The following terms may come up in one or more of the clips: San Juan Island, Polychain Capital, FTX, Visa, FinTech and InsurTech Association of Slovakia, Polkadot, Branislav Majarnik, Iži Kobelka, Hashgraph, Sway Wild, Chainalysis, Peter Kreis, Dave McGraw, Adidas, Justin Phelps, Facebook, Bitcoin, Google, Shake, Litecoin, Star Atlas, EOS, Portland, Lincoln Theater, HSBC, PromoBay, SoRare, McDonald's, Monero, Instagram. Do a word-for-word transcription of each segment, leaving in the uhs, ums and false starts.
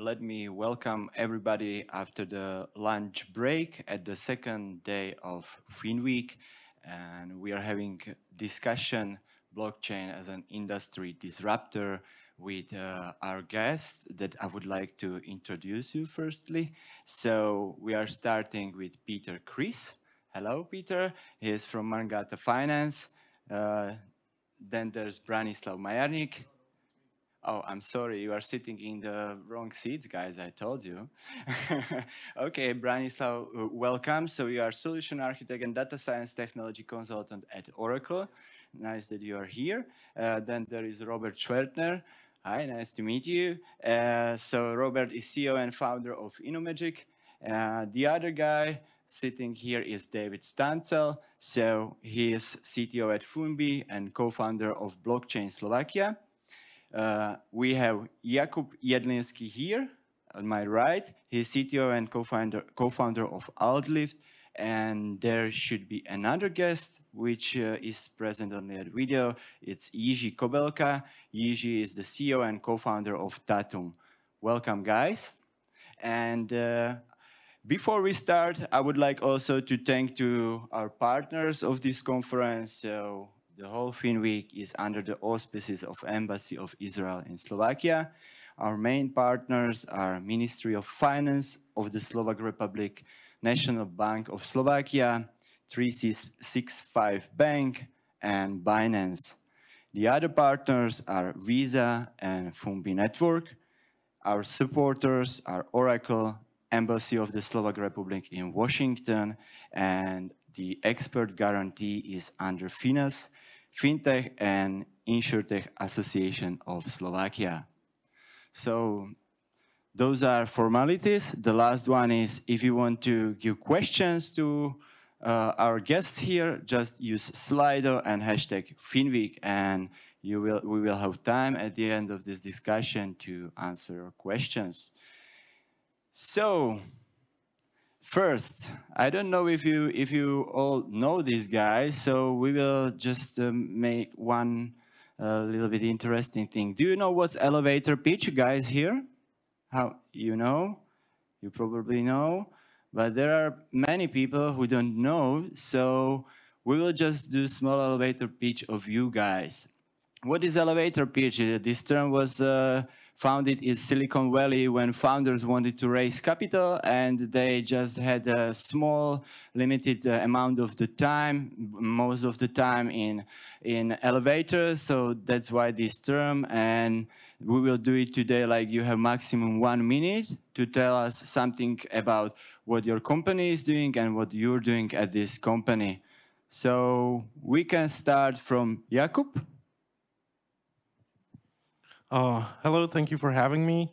Let me welcome everybody after the lunch break at the second day of Fin Week, and we are having discussion blockchain as an industry disruptor with uh, our guests that I would like to introduce you firstly. So we are starting with Peter Kreis. Hello, Peter. He is from Mangata Finance. Uh, then there's Branislav Majarnik. Oh, I'm sorry, you are sitting in the wrong seats, guys, I told you. Okay, Branislav, welcome. So you are solution architect and data science technology consultant at Oracle. Nice that you are here. Uh, then there is Robert Schwertner. Hi, nice to meet you. Uh, so Robert is C E O and founder of InnoMagic. Uh, the other guy sitting here is David Stancel. So he is C T O at Funbi and co-founder of Blockchain Slovakia. Uh, we have Jakub Jedlinski here on my right. He's C T O and co-founder co-founder of Outlift. And there should be another guest, which uh, is present on that video. It's Iži Kobelka. Iži is the C E O and co-founder of Tatum. Welcome, guys. And uh, before we start, I would like also to thank to our partners of this conference. So the whole Fin Week is under the auspices of Embassy of Israel in Slovakia. Our main partners are Ministry of Finance of the Slovak Republic, National Bank of Slovakia, three sixty-five Bank, and Binance. The other partners are Visa and Funbi Network. Our supporters are Oracle, Embassy of the Slovak Republic in Washington, and the expert guarantee is under Finas, FinTech and InsurTech Association of Slovakia. So those are formalities. The last one is, if you want to give questions to uh, our guests here, just use Slido and hashtag FinWeek, and you will, we will have time at the end of this discussion to answer your questions. So first, I don't know if you, if you all know this guy, so we will just um, make one uh, little bit interesting thing. Do you know what's elevator pitch, guys, here? How you know? You probably know, but there are many people who don't know, so we will just do small elevator pitch of you guys. What is elevator pitch? This term was uh, founded in Silicon Valley when founders wanted to raise capital, and they just had a small, limited uh, amount of the time, most of the time in in elevators. So that's why this term, and we will do it today. Like, you have maximum one minute to tell us something about what your company is doing and what you're doing at this company. So we can start from Jakub. Uh, hello, thank you for having me.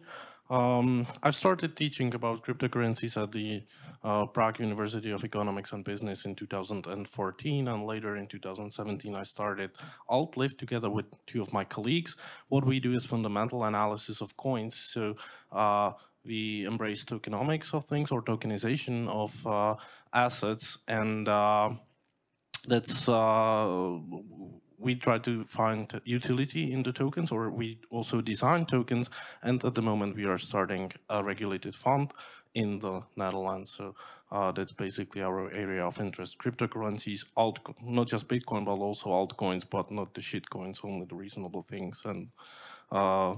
Um, I've started teaching about cryptocurrencies at the uh, Prague University of Economics and Business in two thousand fourteen, and later in two thousand seventeen I started Outlift together with two of my colleagues. What we do is fundamental analysis of coins, so uh, we embrace tokenomics of things, or tokenization of uh, assets, and uh, that's uh, we try to find utility in the tokens, or we also design tokens, and at the moment we are starting a regulated fund in the Netherlands. So uh, that's basically our area of interest. Cryptocurrencies, altcoins, not just Bitcoin, but also altcoins, but not the shit coins, only the reasonable things. And uh,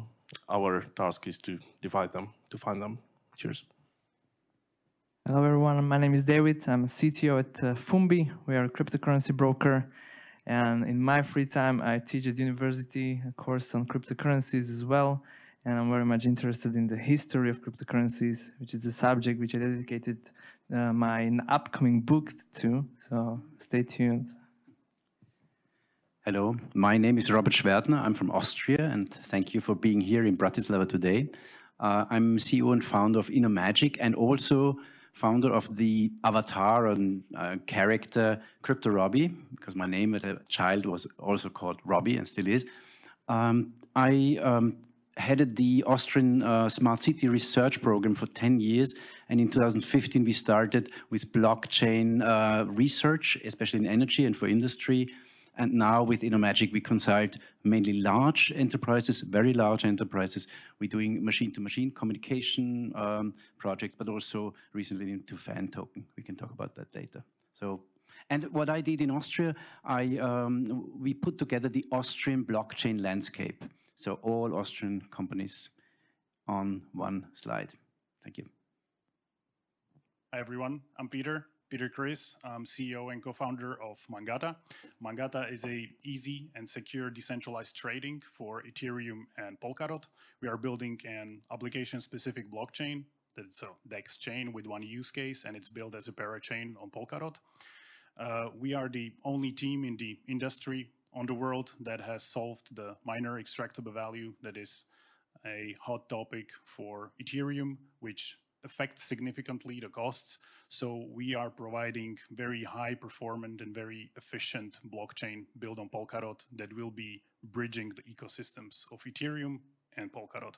our task is to divide them, to find them. Cheers. Hello, everyone. My name is David. I'm a C T O at uh, Funbi. We are a cryptocurrency broker. And in my free time, I teach at university a course on cryptocurrencies as well. And I'm very much interested in the history of cryptocurrencies, which is a subject which I dedicated uh, my upcoming book to. So stay tuned. Hello, my name is Robert Schwertner. I'm from Austria, and thank you for being here in Bratislava today. Uh, I'm C E O and founder of InnoMagic, and also founder of the avatar and uh, character Crypto Robbie, because my name as a child was also called Robbie and still is. Um, I um, headed the Austrian uh, Smart City Research Program for ten years, and in two thousand fifteen we started with blockchain uh, research, especially in energy and for industry. And now with InnoMagic, we consult mainly large enterprises, very large enterprises. We're doing machine-to-machine communication um, projects, but also recently into fan token. We can talk about that later. So, and what I did in Austria, I um, we put together the Austrian blockchain landscape. So all Austrian companies on one slide. Thank you. Hi, everyone. I'm Peter. Peter Kreis, I'm C E O and co-founder of Mangata. Mangata is an easy and secure decentralized trading for Ethereum and Polkadot. We are building an application-specific blockchain, that's a DEX chain with one use case, and it's built as a parachain on Polkadot. Uh, we are the only team in the industry on the world that has solved the miner extractable value that is a hot topic for Ethereum, which affects significantly the costs. So we are providing very high performant and very efficient blockchain built on Polkadot that will be bridging the ecosystems of Ethereum and Polkadot.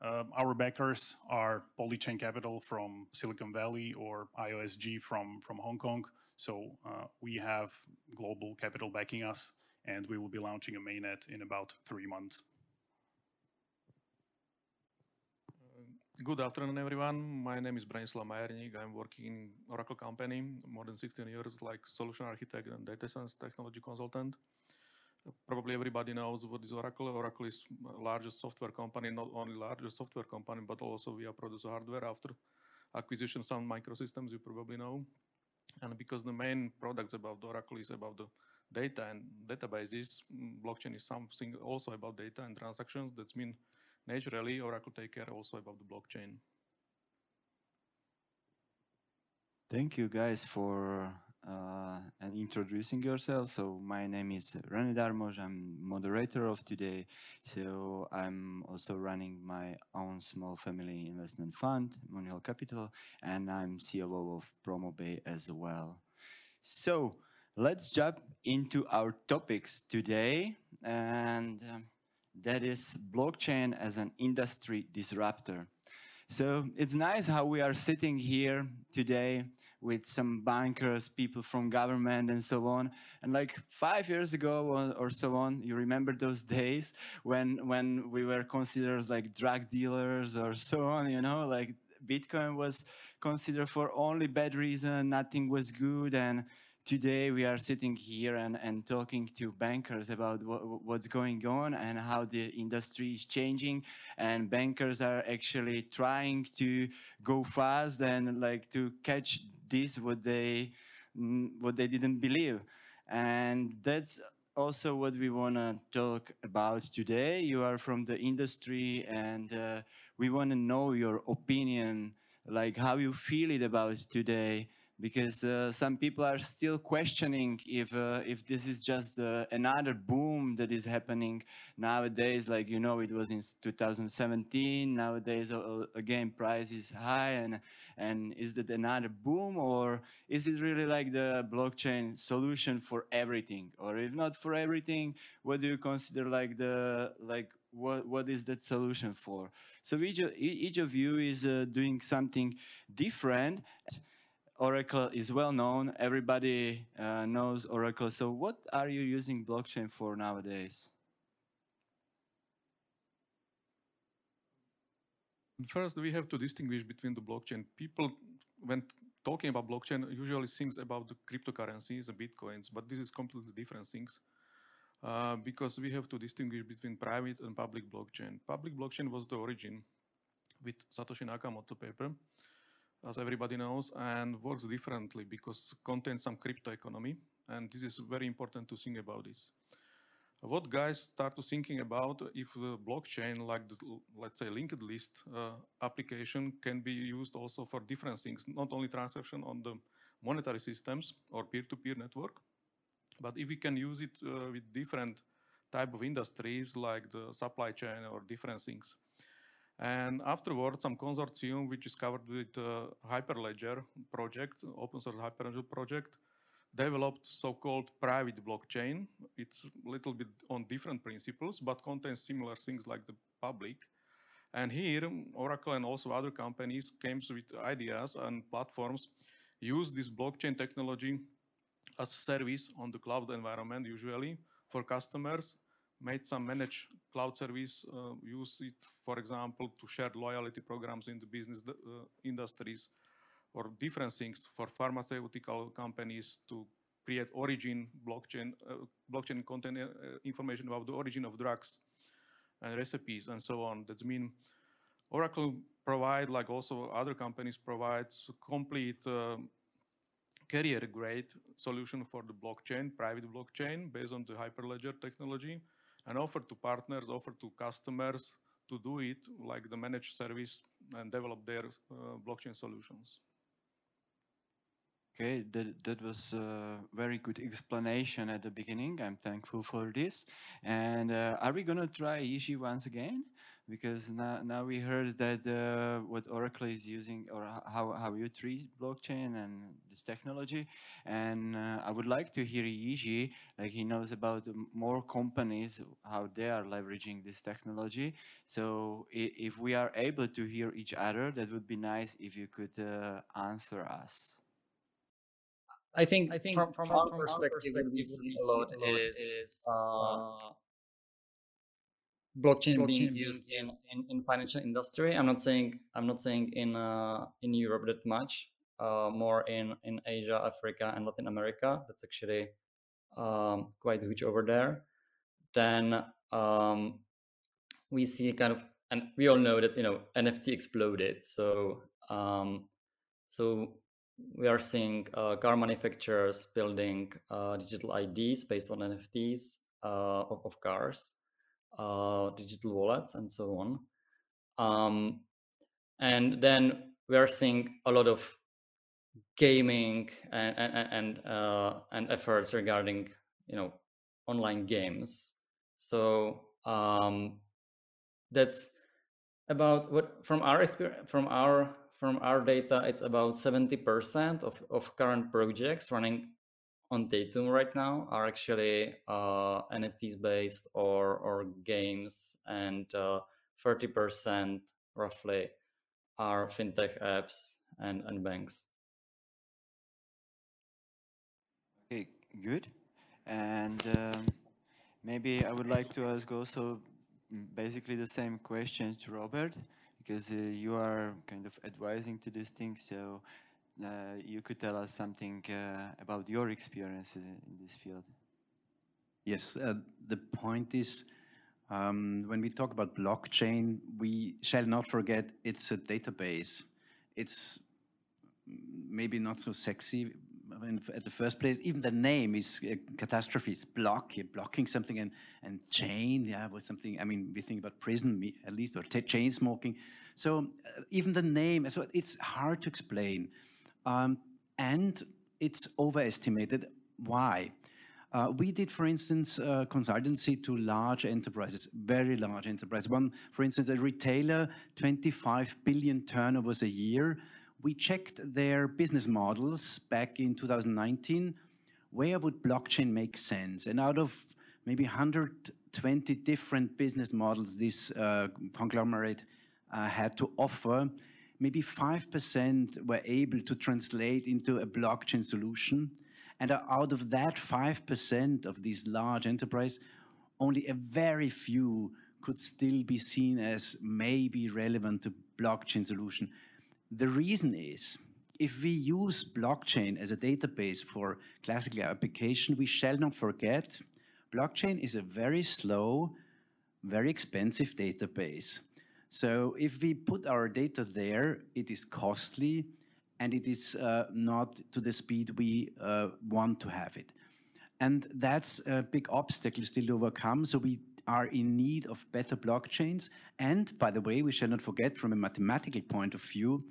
Uh, our backers are Polychain Capital from Silicon Valley or I O S G from, from Hong Kong. So uh, we have global capital backing us, and we will be launching a mainnet in about three months. Good afternoon, everyone. My name is Branislav Majarnik. I'm working in Oracle company more than sixteen years, like solution architect and data science technology consultant. Probably everybody knows what is Oracle. Oracle is largest software company, not only largest software company, but also we are producing hardware after acquisition some microsystems, you probably know. And because the main products about Oracle is about the data and databases, blockchain is something also about data and transactions. That means naturally, Oracle take care also about the blockchain. Thank you guys for uh, introducing yourself. So my name is René Darmož. I'm moderator of today. So I'm also running my own small family investment fund, Monil Capital, and I'm C O O of PromoBay as well. So let's jump into our topics today, and um, that is blockchain as an industry disruptor. So it's nice how we are sitting here today with some bankers, people from government and so on. And like five years ago or so on, you remember those days when, when we were considered like drug dealers or so on, you know, like Bitcoin was considered for only bad reason, nothing was good. And today we are sitting here and, and talking to bankers about wh what's going on and how the industry is changing, and bankers are actually trying to go fast and like to catch this what they what they didn't believe. And that's also what we want to talk about today. You are from the industry, and uh, we want to know your opinion, like how you feel it about today. Because uh, some people are still questioning if uh, if this is just uh, another boom that is happening nowadays. Like, you know, it was in two thousand seventeen. Nowadays, uh, again, price is high, and and is that another boom, or is it really like the blockchain solution for everything? Or if not for everything, what do you consider like the like? What, what is that solution for? So each of, each of you is uh, doing something different. Oracle is well known, everybody uh, knows Oracle. So what are you using blockchain for nowadays? First, we have to distinguish between the blockchain. People, when talking about blockchain, usually think about the cryptocurrencies and bitcoins, but this is completely different things uh, because we have to distinguish between private and public blockchain. Public blockchain was the origin with Satoshi Nakamoto paper, as everybody knows, and works differently because it contains some crypto economy, and this is very important to think about this. What guys start to thinking about if the blockchain, like the, let's say linked list uh, application, can be used also for different things, not only transaction on the monetary systems or peer-to-peer network, but if we can use it uh, with different type of industries like the supply chain or different things. And afterwards, some consortium, which is covered with uh, Hyperledger project, open source Hyperledger project, developed so-called private blockchain. It's a little bit on different principles, but contains similar things like the public. And here, Oracle and also other companies came with ideas and platforms, use this blockchain technology as service on the cloud environment usually for customers. Made some managed cloud service, uh, use it, for example, to share loyalty programs in the business uh, industries, or different things for pharmaceutical companies to create origin blockchain, uh, blockchain content uh, information about the origin of drugs and recipes and so on. That means Oracle provide, like also other companies, provides complete uh, carrier-grade solution for the blockchain, private blockchain, based on the Hyperledger technology, and offer to partners, offer to customers to do it like the managed service and develop their uh, blockchain solutions. Okay, that, that was a very good explanation at the beginning. I'm thankful for this. And uh, are we going to try Iži once again? Because now, now we heard that uh, what Oracle is using, or how, how you treat blockchain and this technology. And uh, I would like to hear Iži, like he knows about more companies, how they are leveraging this technology. So if we are able to hear each other, that would be nice if you could uh, answer us. I think, I think from, from, from our perspective, perspective we see a lot is, is uh, blockchain, blockchain being used in, in, in financial industry. I'm not saying I'm not saying in uh, in Europe that much. Uh, more in in Asia, Africa, and Latin America. That's actually um, quite huge over there. Then um, we see kind of, and we all know that you know N F T exploded. So um, so. We are seeing uh, car manufacturers building uh, digital I Ds based on N F Ts uh, of, of cars, uh, digital wallets, and so on. Um, and then we are seeing a lot of gaming and and and, uh, and efforts regarding you know online games. So um, that's about what from our experience from our. From our data, it's about seventy percent of, of current projects running on Tatum right now are actually uh, N F Ts based or, or games, and thirty percent uh, roughly are fintech apps and, and banks. Okay, good. And um, maybe I would like to ask also basically the same question to Robert, because uh, you are kind of advising to this thing, so uh, you could tell us something uh, about your experiences in this field. Yes, uh, the point is, um, when we talk about blockchain, we shall not forget it's a database. It's maybe not so sexy in, at the first place. Even the name is a catastrophe. It's block, you're blocking something, and, and chain, yeah, with something. I mean, we think about prison at least, or chain smoking. So uh, even the name, so it's hard to explain. Um, and it's overestimated. Why? Uh, we did, for instance, uh, consultancy to large enterprises, very large enterprises. One, for instance, a retailer, twenty-five billion turnovers a year. We checked their business models back in two thousand nineteen, where would blockchain make sense? And out of maybe one hundred twenty different business models this uh, conglomerate uh, had to offer, maybe five percent were able to translate into a blockchain solution. And out of that five percent of these large enterprises, only a very few could still be seen as maybe relevant to blockchain solution. The reason is, if we use blockchain as a database for classical application, we shall not forget, blockchain is a very slow, very expensive database. So if we put our data there, it is costly, and it is uh, not to the speed we uh, want to have it. And that's a big obstacle still to overcome, so we are in need of better blockchains. And by the way, we shall not forget, from a mathematical point of view,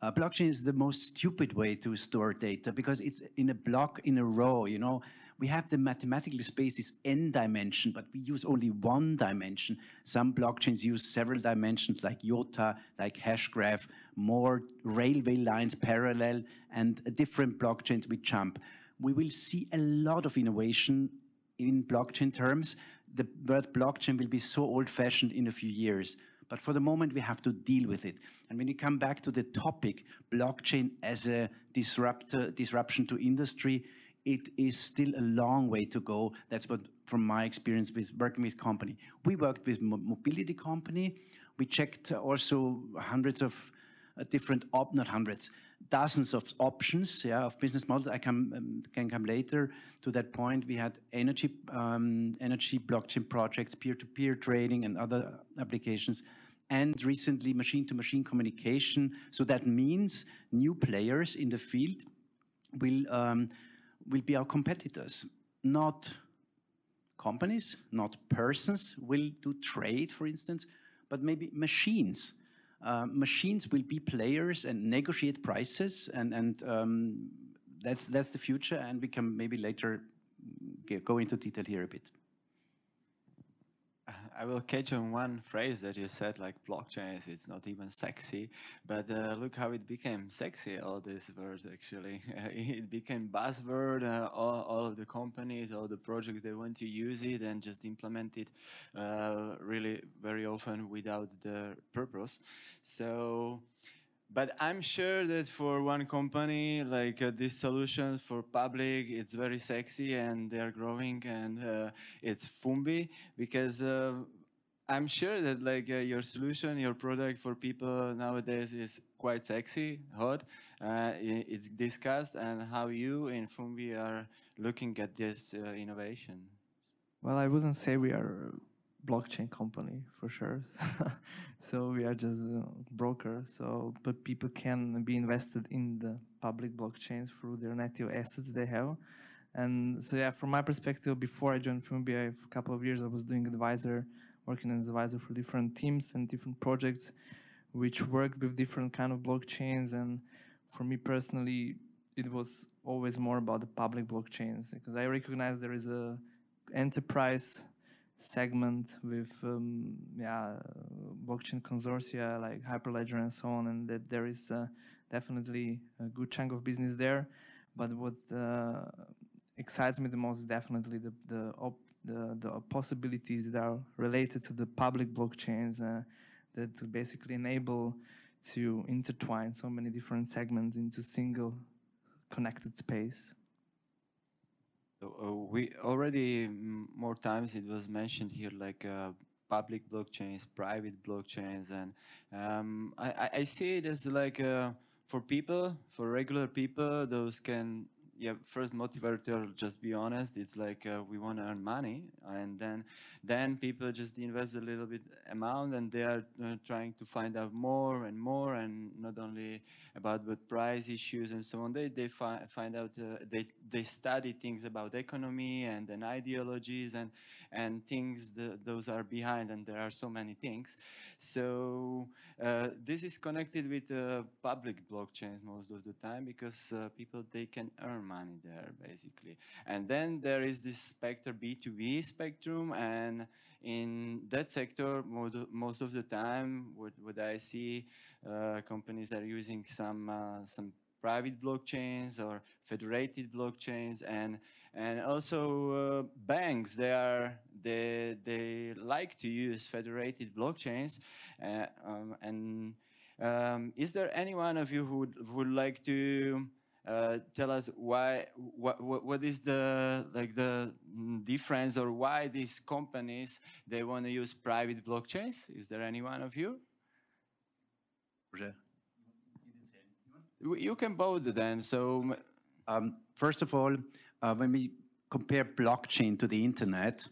uh, blockchain is the most stupid way to store data, because it's in a block, in a row, you know. We have the mathematical space is n dimension, but we use only one dimension. Some blockchains use several dimensions, like Yota, like Hashgraph, more railway lines parallel, and different blockchains we jump. We will see a lot of innovation in blockchain terms. The word blockchain will be so old-fashioned in a few years. But for the moment, we have to deal with it. And when you come back to the topic, blockchain as a disruptor, disruption to industry, it is still a long way to go. That's what, from my experience with working with company. We worked with mobility company. We checked also hundreds of different, op not hundreds, dozens of options, yeah, of business models. I can, um, can come later to that point. We had energy, um, energy blockchain projects, peer-to-peer trading and other applications. And recently machine-to-machine communication. So that means new players in the field will, um, will be our competitors, not companies, not persons will do trade, for instance, but maybe machines. Uh, machines will be players and negotiate prices, and, and um, that's, that's the future, and we can maybe later get, go into detail here a bit. I will catch on one phrase that you said, like blockchain is, it's not even sexy, but uh, look how it became sexy, all this word actually. Uh, it became buzzword, uh, all, all of the companies, all the projects, they want to use it and just implement it uh, really very often without the purpose. So, but I'm sure that for one company, like uh, this solution for public, it's very sexy and they're growing and uh, it's Fumbi, because uh, I'm sure that like uh, your solution, your product for people nowadays is quite sexy, hot, uh, it's discussed, and how you in Fumbi are looking at this uh, innovation. Well, I wouldn't say we are blockchain company for sure. So we are just a broker, so but people can be invested in the public blockchains through their native assets they have. And so yeah, from my perspective, before I joined Fumbi, for a couple of years I was doing advisor, working as advisor for different teams and different projects which worked with different kind of blockchains. And for me personally, it was always more about the public blockchains, because I recognize there is a enterprise segment with um, yeah, blockchain consortia like Hyperledger and so on, and that there is uh, definitely a good chunk of business there. But what uh, excites me the most is definitely the the, op the the possibilities that are related to the public blockchains uh, that basically enable to intertwine so many different segments into single connected space. Uh, we already more times it was mentioned here, like uh, public blockchains, private blockchains, and um, I, I see it as like uh, for people, for regular people, those can, yeah, first motivator, just be honest, it's like uh, we want to earn money, and then then people just invest a little bit amount and they are uh, trying to find out more and more, and not only about but price issues and so on. They, they fi find out, uh, they, they study things about economy and, and ideologies and, and things that those are behind, and there are so many things. So uh, this is connected with uh, public blockchains most of the time, because uh, people, they can earn money there basically. And then there is this spectrum, B two B spectrum, and in that sector most of the time what, what I see, uh, companies are using some uh, some private blockchains or federated blockchains, and and also uh, banks, they are they they like to use federated blockchains. Uh, um, and um, is there any one of you who would, would like to Uh, tell us why, what, what, what is the, like the difference, or why these companies, they want to use private blockchains? Is there any one of you? Roger. You didn't say anything. You can both of them. So, um, first of all, uh, when we compare blockchain to the internet,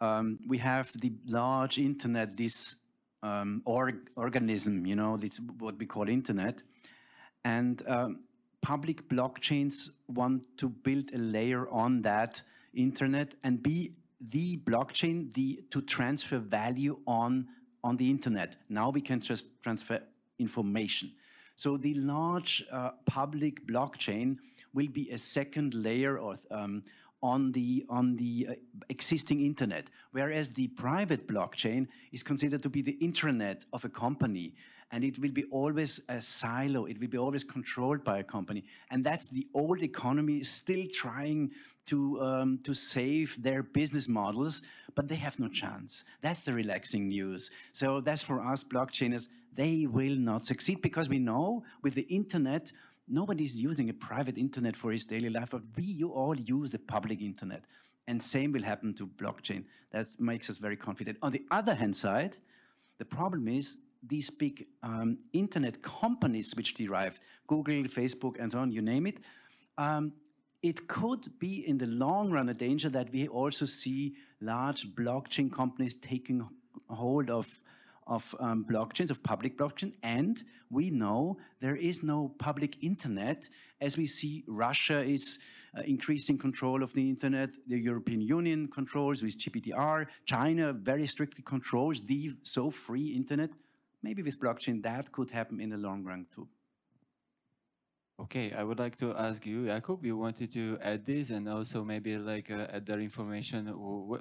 um, we have the large internet, this um, org organism, you know, this what we call internet, and. Um, Public blockchains want to build a layer on that internet and be the blockchain the, to transfer value on, on the internet. Now we can just transfer information. So the large uh, public blockchain will be a second layer or, um, on the, on the uh, existing internet, whereas the private blockchain is considered to be the intranet of a company, and it will be always a silo, it will be always controlled by a company. And that's the old economy still trying to, um, to save their business models, but they have no chance. That's the relaxing news. So that's for us blockchainers, they will not succeed, because we know with the internet, nobody's using a private internet for his daily life, but we you all use the public internet. And same will happen to blockchain. That makes us very confident. On the other hand side, the problem is these big um, internet companies which derived, Google, Facebook, and so on, you name it, um, it could be in the long run a danger that we also see large blockchain companies taking hold of of um, blockchains, of public blockchain, and we know there is no public internet. As we see, Russia is uh, increasing control of the internet, the European Union controls with G D P R, China very strictly controls the so free internet. Maybe with blockchain that could happen in the long run too. Okay, I would like to ask you, Jakub, you wanted to add this and also maybe like uh, add that information wh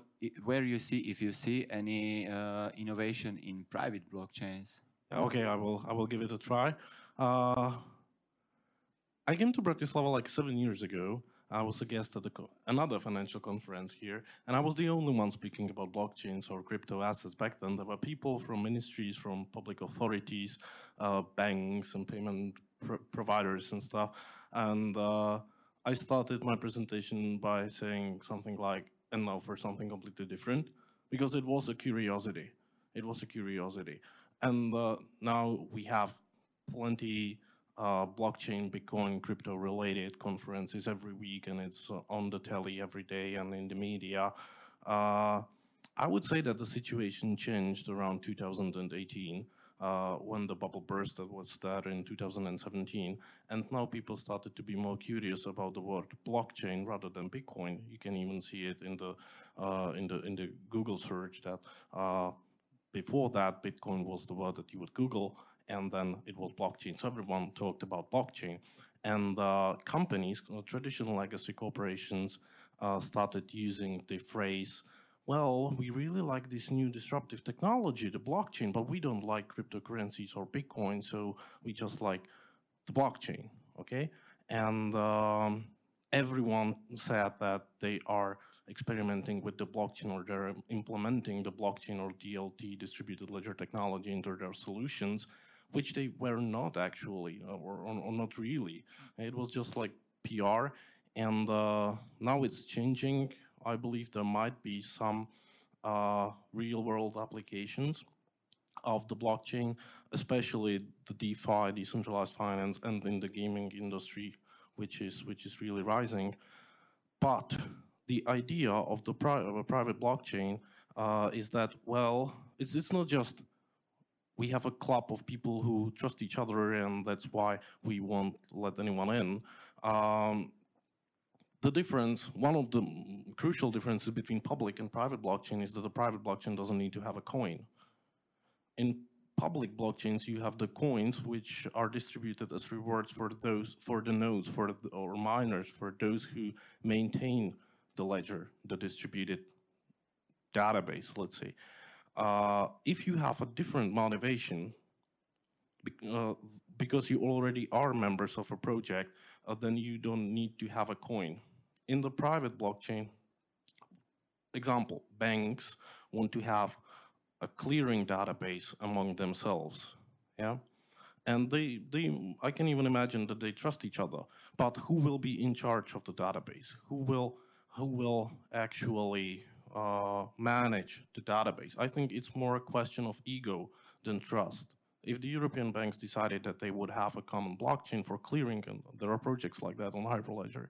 where you see, if you see any uh, innovation in private blockchains. Okay, I will, I will give it a try. Uh, I came to Bratislava like seven years ago. I was a guest at a co another financial conference here, and I was the only one speaking about blockchains or crypto assets back then. There were people from ministries, from public authorities, uh, banks and payment Pro providers and stuff, and uh, I started my presentation by saying something like, and now for something completely different, because it was a curiosity. It was a curiosity. And uh, now we have plenty uh, blockchain, Bitcoin, crypto-related conferences every week, and it's uh, on the telly every day and in the media. Uh, I would say that the situation changed around two thousand eighteen. Uh, when the bubble burst that was there in two thousand seventeen, and now people started to be more curious about the word blockchain rather than Bitcoin. You can even see it in the uh, in the in the Google search that uh, before that Bitcoin was the word that you would Google, and then it was blockchain. So everyone talked about blockchain, and uh, companies, traditional legacy corporations, uh, started using the phrase, well, we really like this new disruptive technology, the blockchain, but we don't like cryptocurrencies or Bitcoin, so we just like the blockchain, okay? And um, everyone said that they are experimenting with the blockchain, or they're implementing the blockchain or D L T, distributed ledger technology, into their solutions, which they were not actually, or, or, or not really. It was just like P R, and uh, now it's changing. I believe there might be some uh, real-world applications of the blockchain, especially the DeFi, decentralized finance, and in the gaming industry, which is which is really rising. But the idea of the pri of a private blockchain uh, is that, well, it's it's not just we have a club of people who trust each other, and that's why we won't let anyone in. Um, The difference, one of the crucial differences between public and private blockchain is that the private blockchain doesn't need to have a coin. In public blockchains, you have the coins which are distributed as rewards for those, for the nodes, for the, or miners, for those who maintain the ledger, the distributed database, let's say. Uh, if you have a different motivation, Uh, because you already are members of a project, uh, then you don't need to have a coin. In the private blockchain, example, banks want to have a clearing database among themselves, yeah? And they, they, I can even imagine that they trust each other, but who will be in charge of the database? Who will, who will actually uh, manage the database? I think it's more a question of ego than trust. If the European banks decided that they would have a common blockchain for clearing, and there are projects like that on Hyperledger,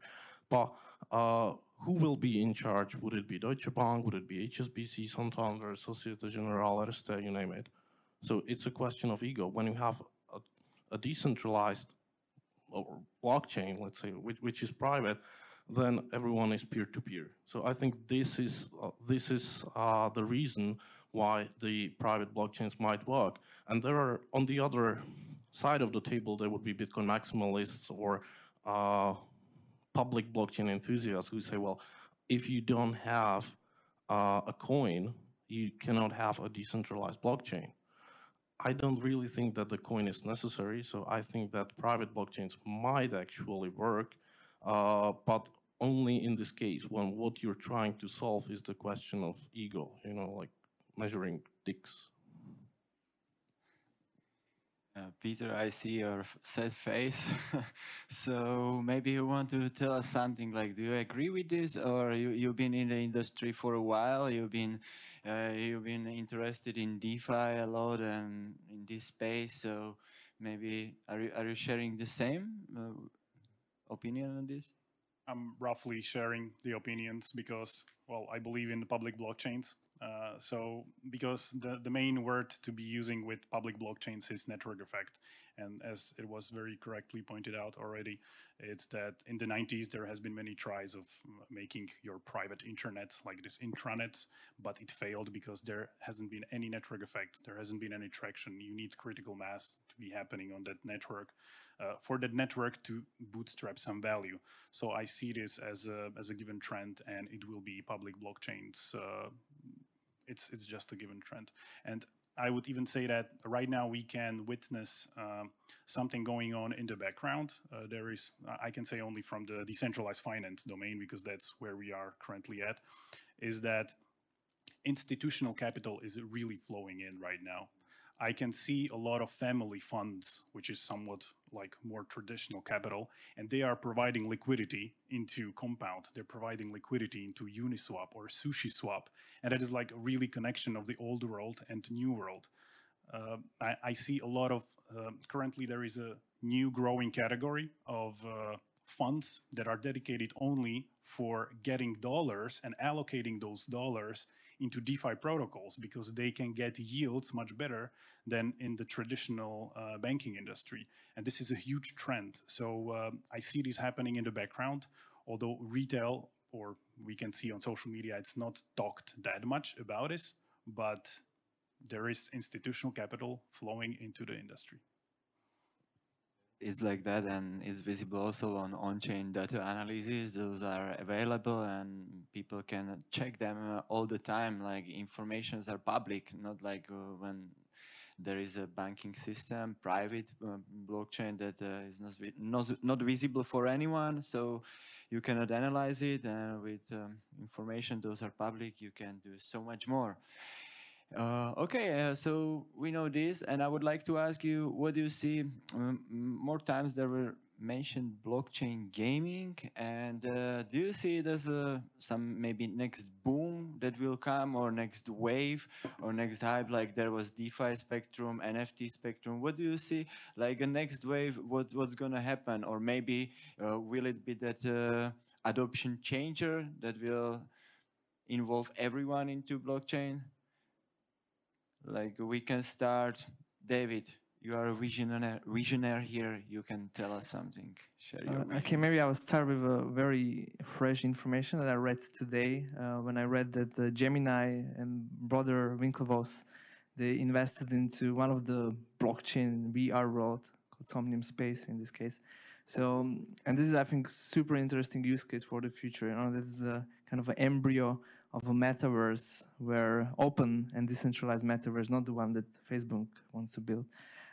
but uh, who will be in charge? Would it be Deutsche Bank? Would it be H S B C, Santander, Societe Generale, Erste, you name it? So it's a question of ego. When you have a, a decentralized or blockchain, let's say, which, which is private, then everyone is peer-to-peer. So I think this is, uh, this is uh, the reason why the private blockchains might work. And there are, on the other side of the table, there would be Bitcoin maximalists or uh, public blockchain enthusiasts who say, well, if you don't have uh, a coin, you cannot have a decentralized blockchain. I don't really think that the coin is necessary, so I think that private blockchains might actually work, uh, but only in this case when what you're trying to solve is the question of ego, you know, like measuring dicks. Uh, Peter, I see your sad face. So maybe you want to tell us something like, do you agree with this, or you, you've been in the industry for a while, you've been uh, you've been interested in DeFi a lot and in this space, so maybe are you, are you sharing the same uh, opinion on this? I'm roughly sharing the opinions because, well, I believe in the public blockchains. Uh, so because the, the main word to be using with public blockchains is network effect. And as it was very correctly pointed out already, it's that in the nineties, there has been many tries of making your private intranets like this intranets, but it failed because there hasn't been any network effect. There hasn't been any traction. You need critical mass to be happening on that network uh, for that network to bootstrap some value. So I see this as a, as a given trend, and it will be public blockchains. Uh, It's, it's just a given trend. And I would even say that right now we can witness um, something going on in the background. Uh, there is, I can say only from the decentralized finance domain, because that's where we are currently at, is that institutional capital is really flowing in right now. I can see a lot of family funds, which is somewhat like more traditional capital, and they are providing liquidity into Compound. They're providing liquidity into Uniswap or SushiSwap. And that is like really connection of the old world and new world. Uh, I, I see a lot of, uh, currently there is a new growing category of uh, funds that are dedicated only for getting dollars and allocating those dollars into DeFi protocols, because they can get yields much better than in the traditional uh, banking industry. And this is a huge trend. So uh, I see this happening in the background, although retail, or we can see on social media, it's not talked that much about this, but there is institutional capital flowing into the industry. It's like that, and it's visible also on on-chain data analysis. Those are available and people can check them all the time. Like, informations are public, not like uh, when there is a banking system, private uh, blockchain that uh, is not, not, not visible for anyone. So you cannot analyze it, and with um, information, those are public, you can do so much more. Uh, okay, uh, so we know this, and I would like to ask you, what do you see? Um, more times there were mentioned blockchain gaming, and uh, do you see there's uh, some maybe next boom that will come, or next wave, or next hype? Like there was DeFi spectrum, N F T spectrum. What do you see like a next wave? What, what's gonna happen? Or maybe uh, will it be that uh, adoption changer that will involve everyone into blockchain? Like, we can start, David, you are a visionary, visionary here, you can tell us something. Share your uh, okay, maybe I will start with a very fresh information that I read today, uh, when I read that uh, Gemini and brother Winklevoss, they invested into one of the blockchain V R world, called Somnium Space in this case. So, and this is, I think, super interesting use case for the future. You know, this is a kind of an embryo of a metaverse, where open and decentralized metaverse, not the one that Facebook wants to build,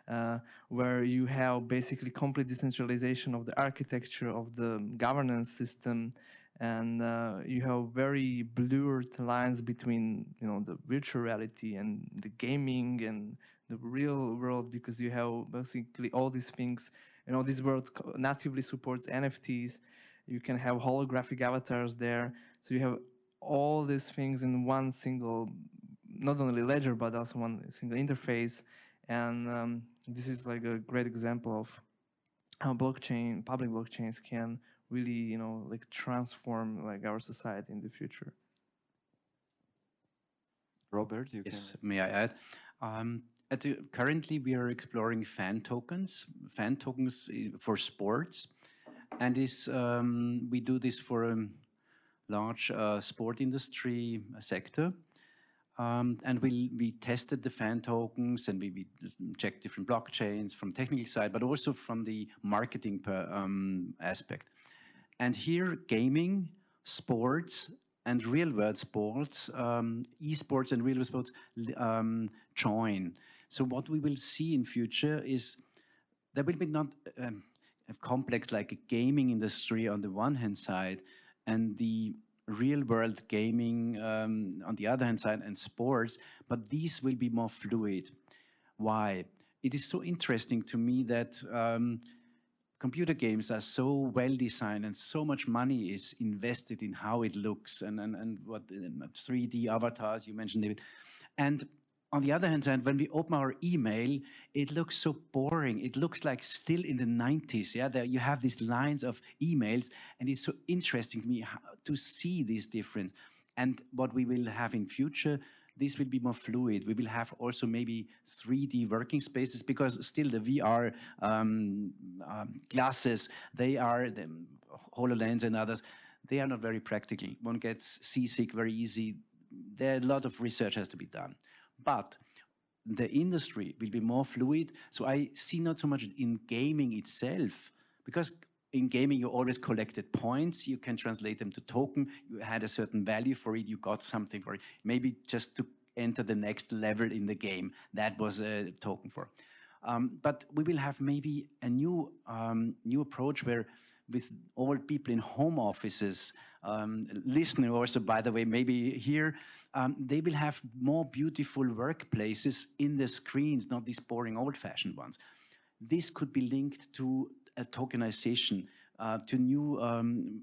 uh, where you have basically complete decentralization of the architecture of the governance system, and uh, you have very blurred lines between, you know, the virtual reality and the gaming and the real world, because you have basically all these things. You know, this world natively supports N F Ts. You can have holographic avatars there, so you have all these things in one single, not only ledger, but also one single interface. And um, this is like a great example of how blockchain, public blockchains can really, you know, like transform like our society in the future. Robert, you yes, can. May I add? Um, at the, currently, we are exploring fan tokens, fan tokens for sports. And this, um, we do this for um, large uh, sport industry sector, um, and we, we tested the fan tokens, and we, we checked different blockchains from technical side, but also from the marketing per, um, aspect. And here gaming, sports, and real-world sports, um, esports and real-world sports um, join. So what we will see in future is there will be not um, a complex like a gaming industry on the one hand side, and the real-world gaming um, on the other hand side, and sports, but these will be more fluid. Why? it is so interesting to me that um, computer games are so well designed and so much money is invested in how it looks and, and, and what three D avatars you mentioned, David. And on the other hand side, when we open our email, it looks so boring. It looks like still in the nineties. Yeah, there you have these lines of emails, and it's so interesting to me how to see this difference. And what we will have in future, this will be more fluid. We will have also maybe three D working spaces, because still the V R um, um, glasses, they are the HoloLens and others, they are not very practical. One gets seasick very easy. There are a lot of research has to be done. But the industry will be more fluid. So I see not so much in gaming itself, because in gaming you always collected points. You can translate them to token. You had a certain value for it. You got something for it. Maybe just to enter the next level in the game. That was a token for. Um, but we will have maybe a new um, new approach where with all people in home offices, um, listening also, by the way, maybe here, um, they will have more beautiful workplaces in the screens, not these boring old-fashioned ones. This could be linked to a tokenization, uh, to new um,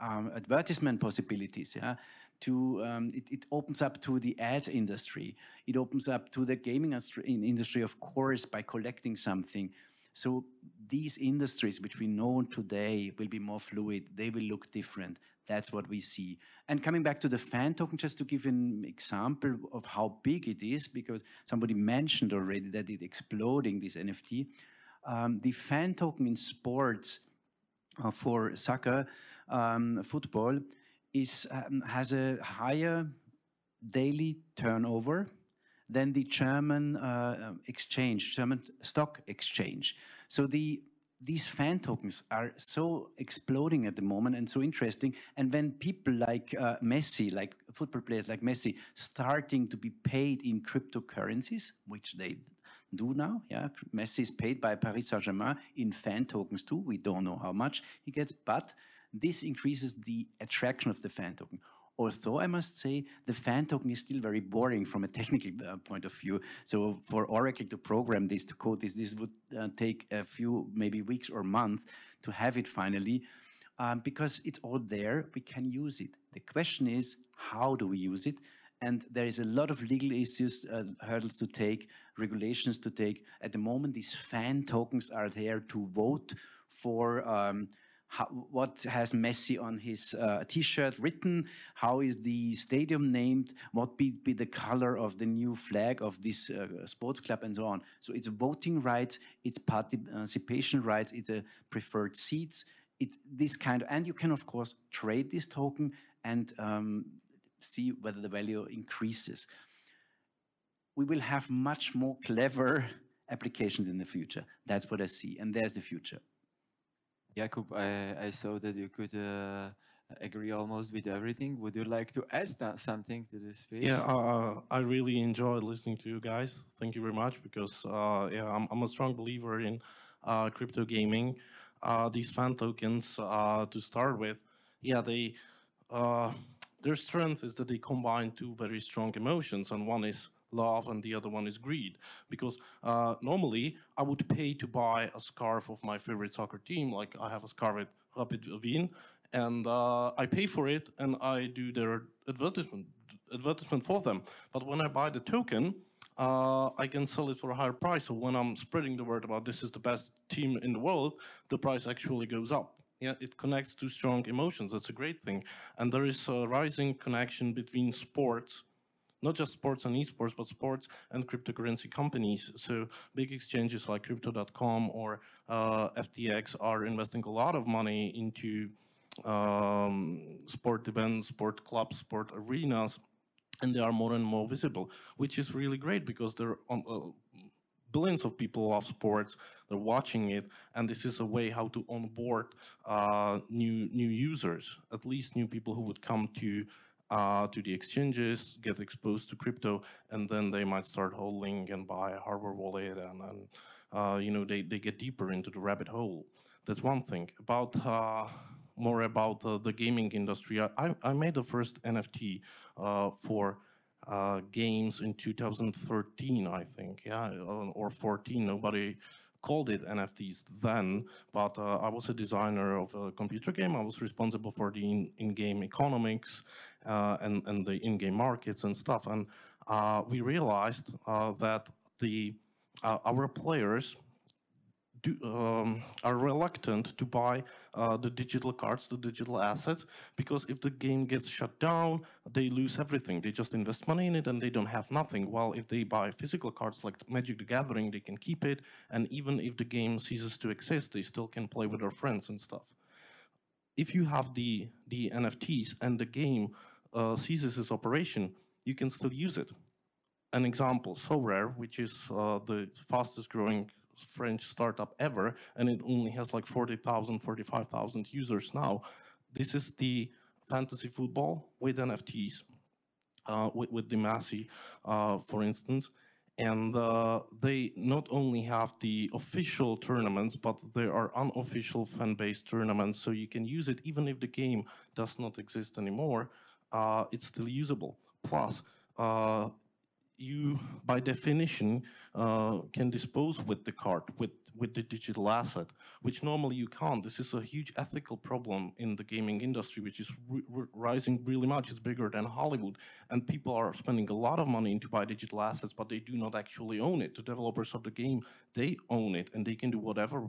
um, advertisement possibilities, yeah? To, um, it, it opens up to the ad industry. It opens up to the gaming industry, of course, by collecting something. So these industries, which we know today, will be more fluid. They will look different. That's what we see. And coming back to the fan token, just to give an example of how big it is, because somebody mentioned already that it's exploding, this N F T. Um, the fan token in sports uh, for soccer, um, football, Is, um, has a higher daily turnover than the German uh, exchange, German stock exchange. So the these fan tokens are so exploding at the moment and so interesting. And when people like uh, Messi, like football players like Messi, starting to be paid in cryptocurrencies, which they do now, yeah, Messi is paid by Paris Saint-Germain in fan tokens too. We don't know how much he gets, but this increases the attraction of the fan token. Although I must say, the fan token is still very boring from a technical uh, point of view. So for Oracle to program this, to code this, this would uh, take a few, maybe weeks or months to have it finally. Um, because it's all there, we can use it. The question is, how do we use it? And there is a lot of legal issues, uh, hurdles to take, regulations to take. At the moment, these fan tokens are there to vote for um, How, what has Messi on his uh, T-shirt written? How is the stadium named? What be, be the color of the new flag of this uh, sports club and so on? So it's voting rights, it's participation rights, it's a preferred seats, it, this kind of, and you can of course trade this token and um, see whether the value increases. We will have much more clever applications in the future. That's what I see, and there's the future. Jakub, I, I saw that you could uh, agree almost with everything. Would you like to add something to this speech? Yeah, uh, I really enjoyed listening to you guys. Thank you very much, because uh, yeah, I'm, I'm a strong believer in uh, crypto gaming. Uh, these fan tokens, uh, to start with, yeah, they uh, their strength is that they combine two very strong emotions, and one is love and the other one is greed, because uh, normally I would pay to buy a scarf of my favorite soccer team. Like I have a scarf at Rapid Wien, and uh, I pay for it and I do their advertisement advertisement for them. But when I buy the token, uh, I can sell it for a higher price. So when I'm spreading the word about this is the best team in the world, the price actually goes up. Yeah, it connects to strong emotions. That's a great thing. And there is a rising connection between sports, not just sports and esports, but sports and cryptocurrency companies. So big exchanges like crypto dot com or uh, F T X are investing a lot of money into um, sport events, sport clubs, sport arenas, and they are more and more visible, which is really great because they're on, uh, billions of people love sports, they're watching it, and this is a way how to onboard uh, new, new users, at least new people who would come to Uh, to the exchanges, get exposed to crypto, and then they might start holding and buy a hardware wallet, and, and uh, you know, they, they get deeper into the rabbit hole. That's one thing. About uh, more about uh, the gaming industry, I, I made the first N F T uh, for uh, games in two thousand thirteen, I think, yeah, or fourteen. Nobody called it N F Ts then, but uh, I was a designer of a computer game. I was responsible for the in-game economics uh, and, and the in-game markets and stuff. And uh, we realized uh, that the uh, our players do, um, are reluctant to buy uh, the digital cards, the digital assets, because if the game gets shut down, they lose everything. They just invest money in it and they don't have nothing. While if they buy physical cards like Magic the Gathering, they can keep it. And even if the game ceases to exist, they still can play with their friends and stuff. If you have the, the N F Ts and the game uh, ceases its operation, you can still use it. An example, SoRare, which is uh, the fastest growing French startup ever, and it only has like forty thousand, forty-five thousand users now. This is the fantasy football with N F Ts, uh, with, with the Massey, uh, for instance. And uh, they not only have the official tournaments, but there are unofficial fan-based tournaments, so you can use it even if the game does not exist anymore. Uh, it's still usable. Plus, uh, you, by definition, uh, can dispose with the card, with, with the digital asset, which normally you can't. This is a huge ethical problem in the gaming industry, which is rising really much. It's bigger than Hollywood. And people are spending a lot of money to buy digital assets, but they do not actually own it. The developers of the game, they own it, and they can do whatever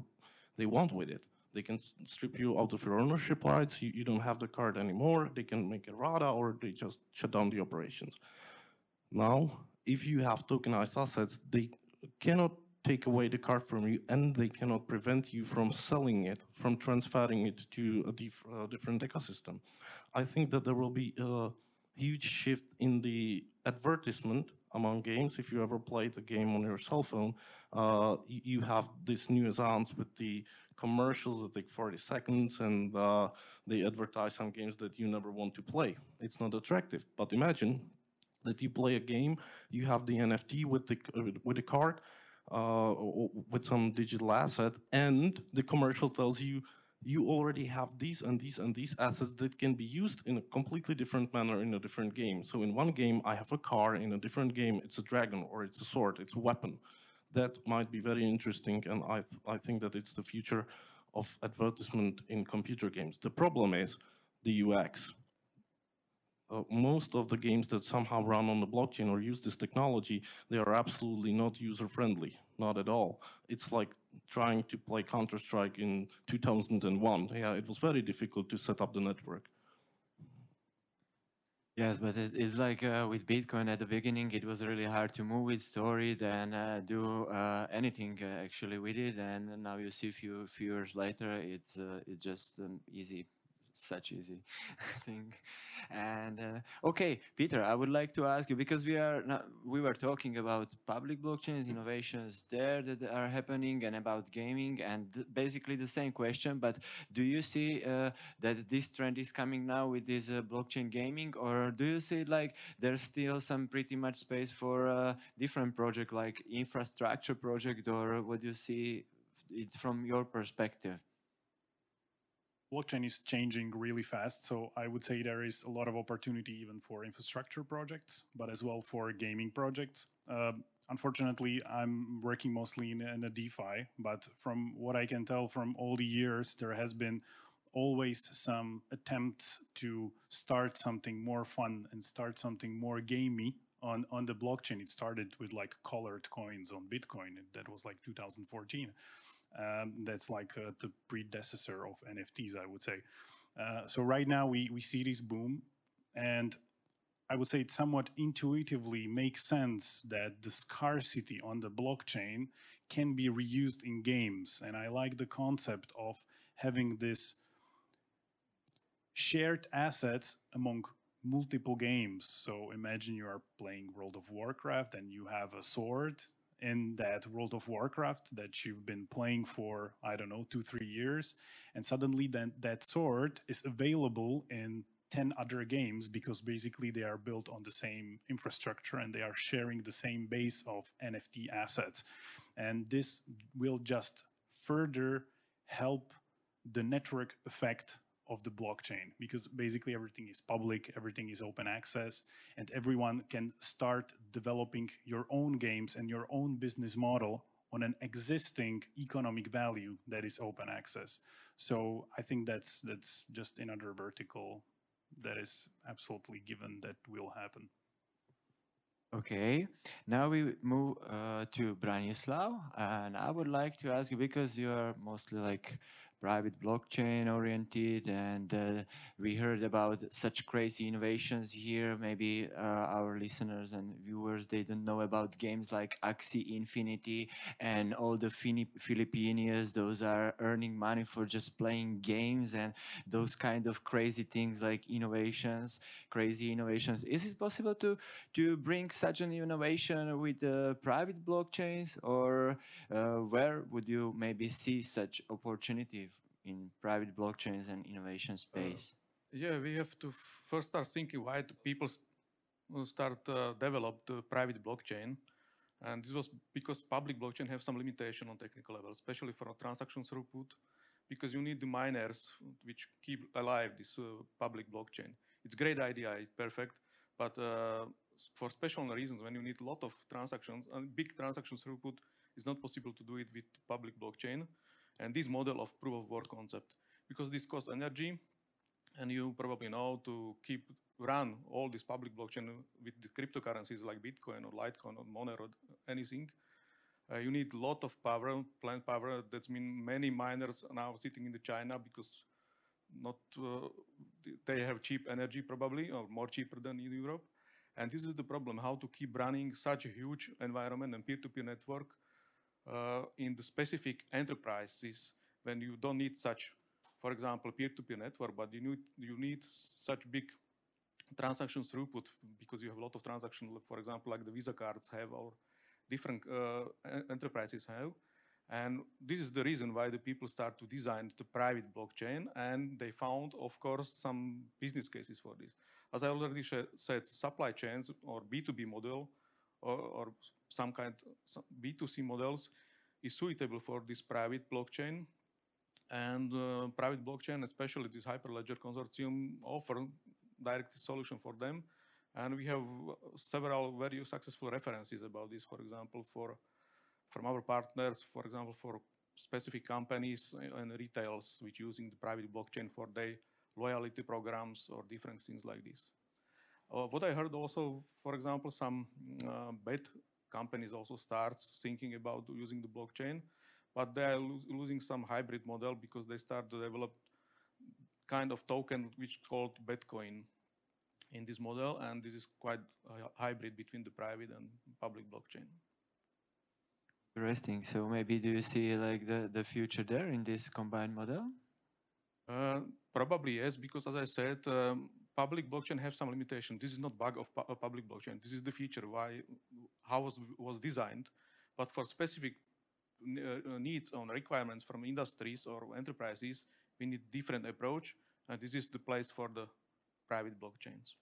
they want with it. They can strip you out of your ownership rights. You, you don't have the card anymore. They can make a errata, or they just shut down the operations. Now, if you have tokenized assets, they cannot take away the card from you, and they cannot prevent you from selling it, from transferring it to a diff uh, different ecosystem. I think that there will be a huge shift in the advertisement among games. If you ever played a game on your cell phone, uh, you have this nuisance with the commercials that take forty seconds, and uh, they advertise some games that you never want to play. It's not attractive, but imagine that you play a game, you have the N F T with the with the card, uh, or with some digital asset, and the commercial tells you you already have these and these and these assets that can be used in a completely different manner in a different game. So in one game I have a car, in a different game it's a dragon, or it's a sword, it's a weapon. That might be very interesting, and I th I think that it's the future of advertisement in computer games. The problem is the U X. Uh, most of the games that somehow run on the blockchain or use this technology, they are absolutely not user-friendly, not at all. It's like trying to play Counter-Strike in two thousand one. Yeah, it was very difficult to set up the network. Yes, but it's like uh, with Bitcoin at the beginning, it was really hard to move it, store it, and uh, do uh, anything uh, actually with it. And now you see a few, few years later, it's, uh, it's just um, easy. Such easy thing. And uh, okay, Peter, I would like to ask you, because we are not, we were talking about public blockchains, innovations there that are happening, and about gaming, and th basically the same question. But do you see uh, that this trend is coming now with this uh, blockchain gaming, or do you see like there's still some pretty much space for uh, different project, like infrastructure project, or what do you see it from your perspective? Blockchain is changing really fast, so I would say there is a lot of opportunity even for infrastructure projects, but as well for gaming projects. Uh, unfortunately, I'm working mostly in, in a DeFi, but from what I can tell from all the years, there has been always some attempts to start something more fun and start something more gamey on, on the blockchain. It started with like colored coins on Bitcoin. That was like two thousand fourteen. Um, that's like uh, the predecessor of N F Ts, I would say. Uh, so right now we, we see this boom, and I would say it somewhat intuitively makes sense that the scarcity on the blockchain can be reused in games. And I like the concept of having this shared assets among multiple games. So imagine you are playing World of Warcraft and you have a sword in that World of Warcraft that you've been playing for, I don't know, two, three years. And suddenly then that sword is available in ten other games, because basically they are built on the same infrastructure and they are sharing the same base of N F T assets. And this will just further help the network effect of the blockchain, because basically everything is public, everything is open access, and everyone can start developing your own games and your own business model on an existing economic value that is open access. So I think that's that's just another vertical that is absolutely given that will happen. Okay, now we move uh, to Branislav, and I would like to ask you, because you are mostly like private blockchain oriented, and uh, we heard about such crazy innovations here. Maybe uh, our listeners and viewers, they don't know about games like Axie Infinity and all the Filipinos. Those are earning money for just playing games and those kind of crazy things, like innovations, crazy innovations. Is it possible to, to bring such an innovation with uh, private blockchains, or uh, where would you maybe see such opportunity in private blockchains and innovation space? Uh, yeah, we have to first start thinking why do people st start uh, develop the private blockchain, and this was because public blockchain have some limitation on technical level, especially for transaction throughput, because you need the miners which keep alive this uh, public blockchain. It's a great idea, it's perfect, but uh, for special reasons, when you need a lot of transactions and big transaction throughput, it's not possible to do it with public blockchain. And this model of proof of work concept, because this costs energy, and you probably know to keep run all this public blockchain with the cryptocurrencies like Bitcoin or Litecoin or Monero or anything, uh, you need a lot of power, plant power. That means many miners are now sitting in the China, because not uh, they have cheap energy probably, or more cheaper than in Europe. And this is the problem, how to keep running such a huge environment and peer-to-peer network uh, in the specific enterprises when you don't need such, for example, peer-to-peer network, but you need, you need such big transaction throughput, because you have a lot of transactions, for example, like the Visa cards have or different uh, enterprises have. And this is the reason why the people start to design the private blockchain, and they found, of course, some business cases for this. As I already said, supply chains or B two B model or, or some kind some B two C models is suitable for this private blockchain. And uh, private blockchain, especially this Hyperledger consortium, offer direct solution for them. And we have several very successful references about this, for example, for from our partners, for example, for specific companies and retails which using the private blockchain for their loyalty programs or different things like this. Uh, what I heard also, for example, some uh, bet companies also start thinking about using the blockchain, but they are lo losing some hybrid model, because they start to develop kind of token which called Bitcoin in this model, and this is quite a hybrid between the private and public blockchain. Interesting. So maybe do you see like the, the future there in this combined model? Uh, probably yes, because as I said, um, public blockchain have some limitation. This is not bug of pu public blockchain. This is the feature why how was was designed, but for specific uh, needs or requirements from industries or enterprises, we need different approach, and this is the place for the private blockchains.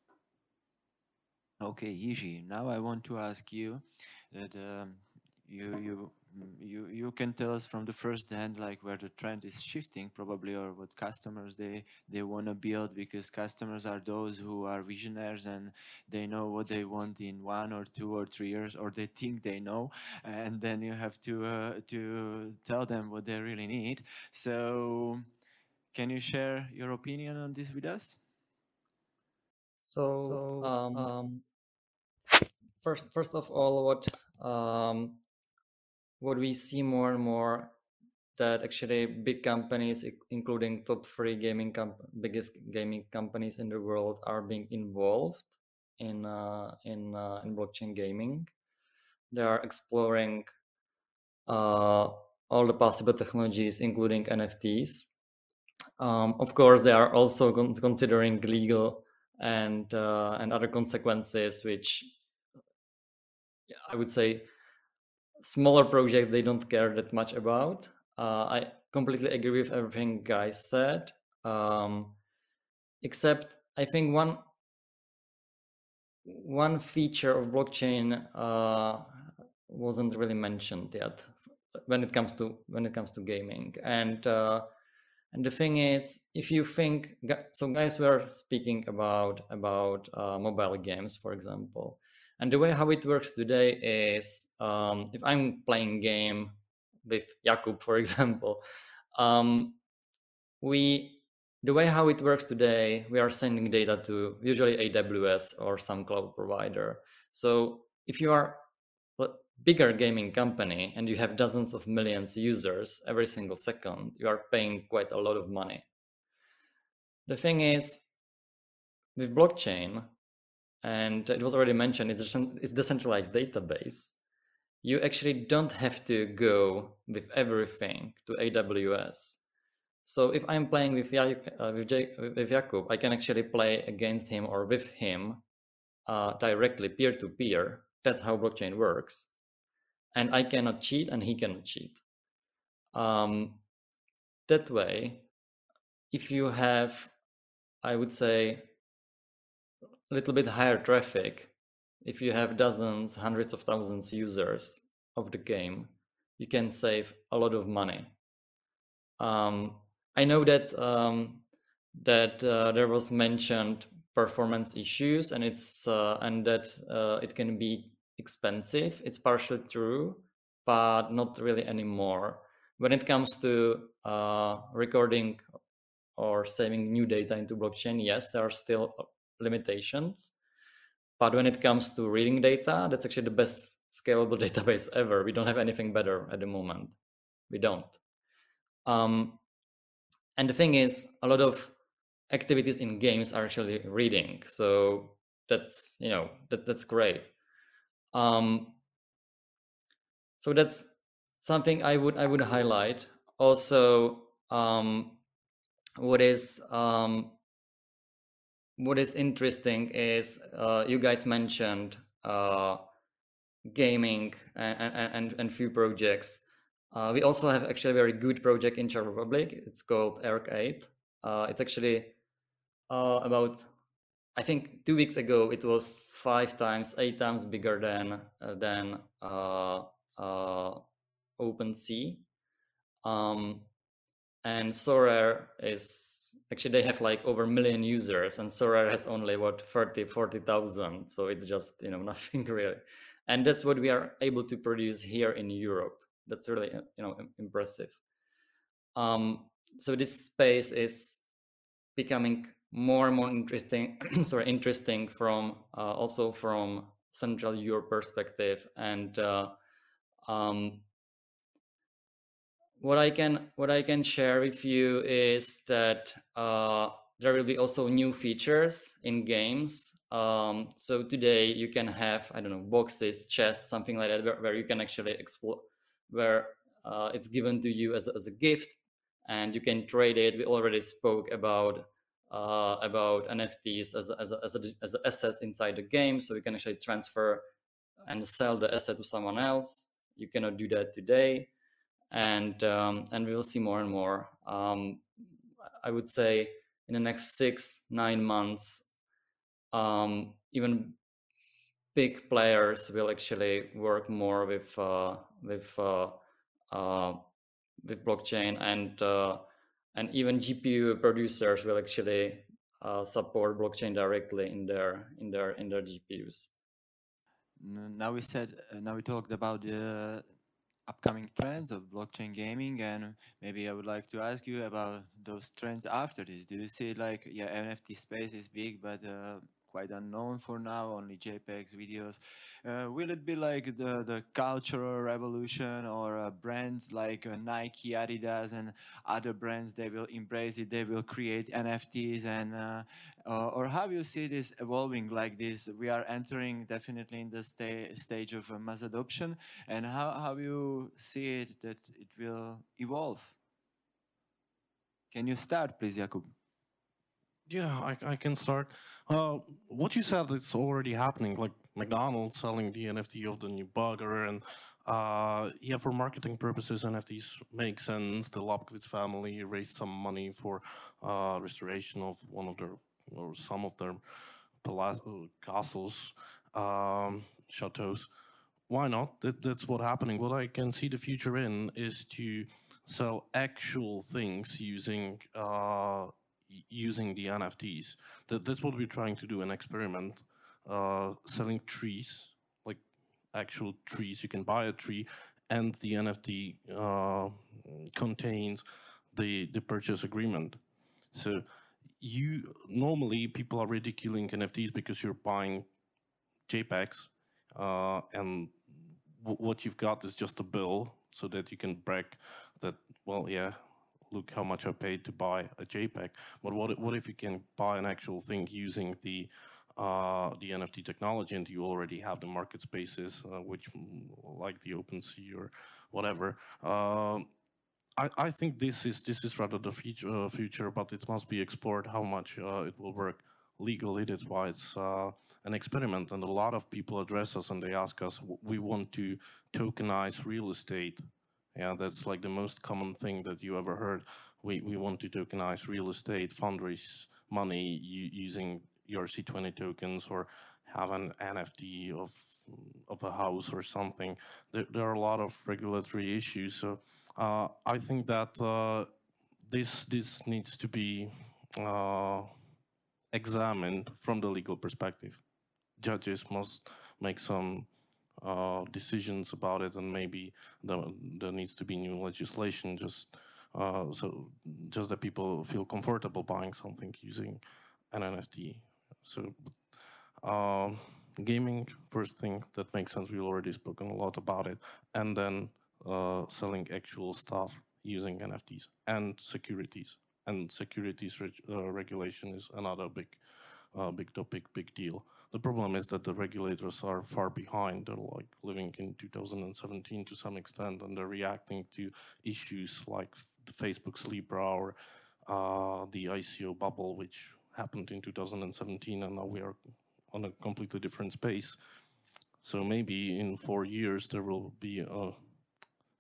Okay, Iži. Now I want to ask you that. Um, You, you, you, you can tell us from the first hand, like where the trend is shifting probably, or what customers they, they want to build, because customers are those who are visionaries and they know what they want in one or two or three years, or they think they know. And then you have to, uh, to tell them what they really need. So can you share your opinion on this with us? So, so um, um, first, first of all, what, um, What we see more and more, that actually big companies, including top three gaming biggest gaming companies in the world, are being involved in uh, in uh, in blockchain gaming. They are exploring uh, all the possible technologies, including N F Ts. Um, of course, they are also con considering legal and uh, and other consequences, which I would say, smaller projects they don't care that much about. Uh, I completely agree with everything guys said, um, except I think one one feature of blockchain uh, wasn't really mentioned yet when it comes to when it comes to gaming, and uh, And the thing is, if you think, so guys were speaking about, about uh, mobile games, for example, and the way how it works today is, um, if I'm playing game with Jakub, for example, um, we, the way how it works today, we are sending data to usually A W S or some cloud provider. So if you are a bigger gaming company and you have dozens of millions of users every single second, you are paying quite a lot of money. The thing is, with blockchain, and it was already mentioned, it's a decentralized database, you actually don't have to go with everything to A W S. So if I'm playing with, ja uh, with, with Jakub, I can actually play against him or with him uh, directly, peer-to-peer. -peer. That's how blockchain works. And I cannot cheat and he cannot cheat. Um, that way, if you have, I would say, a little bit higher traffic, if you have dozens, hundreds of thousands users of the game, you can save a lot of money. Um, I know that um, that uh, there was mentioned performance issues, and it's uh, and that uh, it can be expensive. It's partially true, but not really anymore. When it comes to uh, recording or saving new data into blockchain, yes, there are still limitations. But when it comes to reading data, that's actually the best scalable database ever. We don't have anything better at the moment. We don't. Um, And the thing is, a lot of activities in games are actually reading. So that's, you know, that, that's great. Um, so that's something I would, I would highlight. Also, um, what is, um, what is interesting is, uh, you guys mentioned, uh, gaming and, and, and few projects. Uh, we also have actually a very good project in Czech Republic. It's called E R C eight. Uh, it's actually uh, about, I think, two weeks ago, it was five times, eight times bigger than uh, than uh, uh, OpenSea. Um, and SoRare is, actually, they have like over a million users, and SoRare has only, what, thirty, forty thousand. So it's just, you know, nothing really. And that's what we are able to produce here in Europe. That's really, you know, impressive. Um, so this space is becoming more and more interesting. sorry, interesting from uh, also from Central Europe perspective. And uh, um, what I can what I can share with you is that uh, there will be also new features in games. Um, so today you can have, I don't know, boxes, chests, something like that, where, where you can actually explore. Where uh, it's given to you as, as a gift, and you can trade it. We already spoke about uh, about N F Ts as as as, a, as a assets inside the game, so you can actually transfer and sell the asset to someone else. You cannot do that today, and um, and we will see more and more. Um, I would say in the next six nine months, um, even big players will actually work more with. Uh, with uh, uh, with blockchain, and uh, and even G P U producers will actually uh, support blockchain directly in their in their in their G P Us. Now we said uh, now we talked about the upcoming trends of blockchain gaming, and maybe I would like to ask you about those trends after this. Do you see, like, yeah, N F T space is big, but uh, quite unknown for now, only JPEGs, videos. Uh, will it be like the, the cultural revolution, or uh, brands like uh, Nike, Adidas and other brands, they will embrace it, they will create N F Ts, and uh, uh, or how you see this evolving like this? We are entering definitely in the sta stage of uh, mass adoption, and how, how you see it that it will evolve? Can you start, please, Jakub? Yeah, I, I can start. Uh, what you said, it's already happening, like McDonald's selling the N F T of the new burger, and uh, yeah, for marketing purposes, N F Ts make sense. The Lapkowitz family raised some money for uh, restoration of one of their, or some of their palaces, castles, um, chateaus. Why not? That, that's what's happening. What I can see the future in is to sell actual things using uh, using the N F Ts. That, that's what we're trying to do, an experiment, uh, selling trees, like actual trees. You can buy a tree, and the N F T uh, contains the the purchase agreement. So you normally people are ridiculing N F Ts because you're buying JPEGs, uh, and w what you've got is just a bill, so that you can brag that, well, yeah, look how much I paid to buy a JPEG. But what what if you can buy an actual thing using the uh, the N F T technology, and you already have the market spaces, uh, which like the OpenSea or whatever. Uh, I, I think this is this is rather the future, uh, future, but it must be explored how much uh, it will work legally. That's why it's uh, an experiment, and a lot of people address us and they ask us, we want to tokenize real estate. Yeah, that's like the most common thing that you ever heard. We, we want to tokenize real estate, fundraise money using E R C twenty tokens, or have an N F T of, of a house or something. There, there are a lot of regulatory issues. So uh, I think that uh, this, this needs to be uh, examined from the legal perspective. Judges must make some uh, decisions about it, and maybe the, there needs to be new legislation, just uh, so just that people feel comfortable buying something using an N F T. So uh, gaming, first thing that makes sense. We've already spoken a lot about it, and then uh, selling actual stuff using N F Ts and securities. And securities reg uh, regulation is another big, uh, big topic, big deal. The problem is that the regulators are far behind. They're like living in two thousand seventeen to some extent, and they're reacting to issues like the Facebook's Libra or uh, the I C O bubble, which happened in two thousand seventeen, and now we are on a completely different space. So maybe in four years there will be a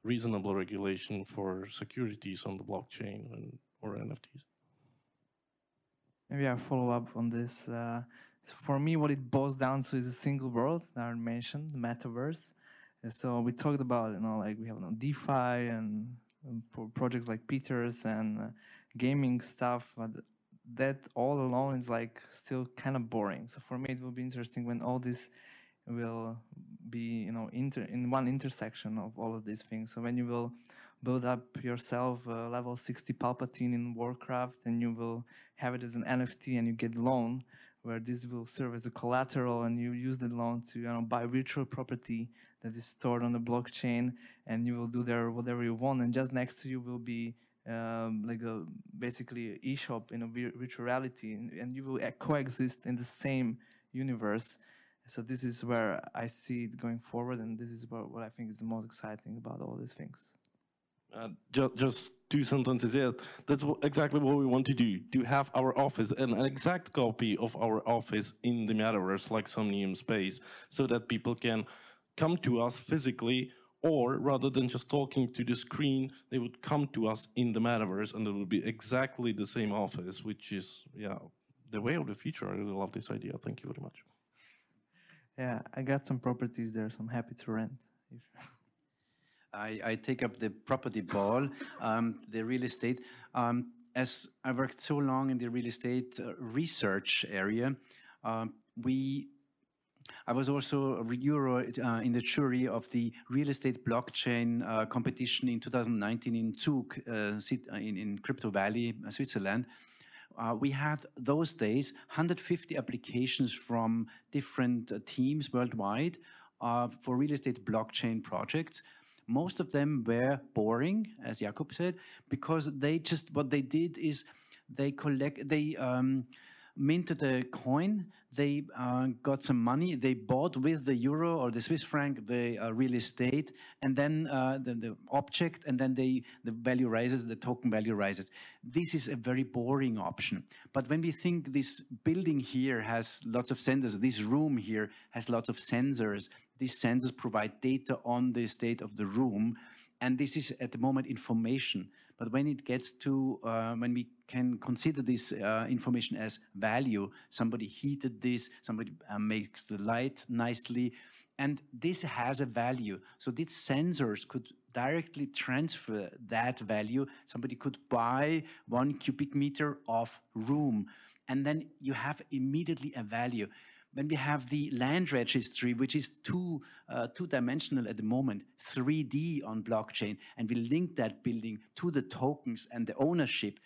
reasonable regulation for securities on the blockchain and or N F Ts. Maybe I'll follow up on this. Uh, so for me, what it boils down to is a single world that I mentioned, the metaverse. And so we talked about, you know, like we have you know, DeFi and, and projects like Peter's and uh, gaming stuff. But that all alone is like still kind of boring. So for me, it will be interesting when all this will be, you know, inter in one intersection of all of these things. So when you will build up yourself uh, level sixty Palpatine in Warcraft, and you will have it as an N F T, and you get loan, where this will serve as a collateral, and you use that loan to you know, buy virtual property that is stored on the blockchain, and you will do there whatever you want. And just next to you will be um, like a basically e-shop in a virtual reality, and, and you will coexist in the same universe. So this is where I see it going forward, and this is where, what I think is the most exciting about all these things. Uh, ju just two sentences, yeah. That's wh exactly what we want to do, to have our office, and an exact copy of our office in the metaverse, like Somnium Space, so that people can come to us physically, or rather than just talking to the screen, they would come to us in the metaverse, and it would be exactly the same office, which is, yeah, the way of the future. I really love this idea. Thank you very much. Yeah, I got some properties there, so I'm happy to rent. If I, I take up the property ball, um, the real estate. Um, as I worked so long in the real estate uh, research area, uh, we, I was also a Euro uh, in the jury of the real estate blockchain uh, competition in two thousand nineteen in Zug, uh, in, in Crypto Valley, Switzerland. Uh, we had those days one hundred fifty applications from different uh, teams worldwide uh, for real estate blockchain projects. Most of them were boring, as Jakub said, because they just, what they did is they collect, they um, minted a coin, they uh, got some money, they bought with the euro or the Swiss franc the uh, real estate, and then uh, the, the object, and then they, the value rises, the token value rises. This is a very boring option. But when we think this building here has lots of sensors, this room here has lots of sensors, these sensors provide data on the state of the room, and this is at the moment information. But when it gets to, uh, when we can consider this uh, information as value, somebody heated this, somebody uh, makes the light nicely, and this has a value. So these sensors could directly transfer that value. Somebody could buy one cubic meter of room, and then you have immediately a value. When we have the land registry, which is two, uh, two-dimensional at the moment, three D on blockchain, and we link that building to the tokens and the ownership,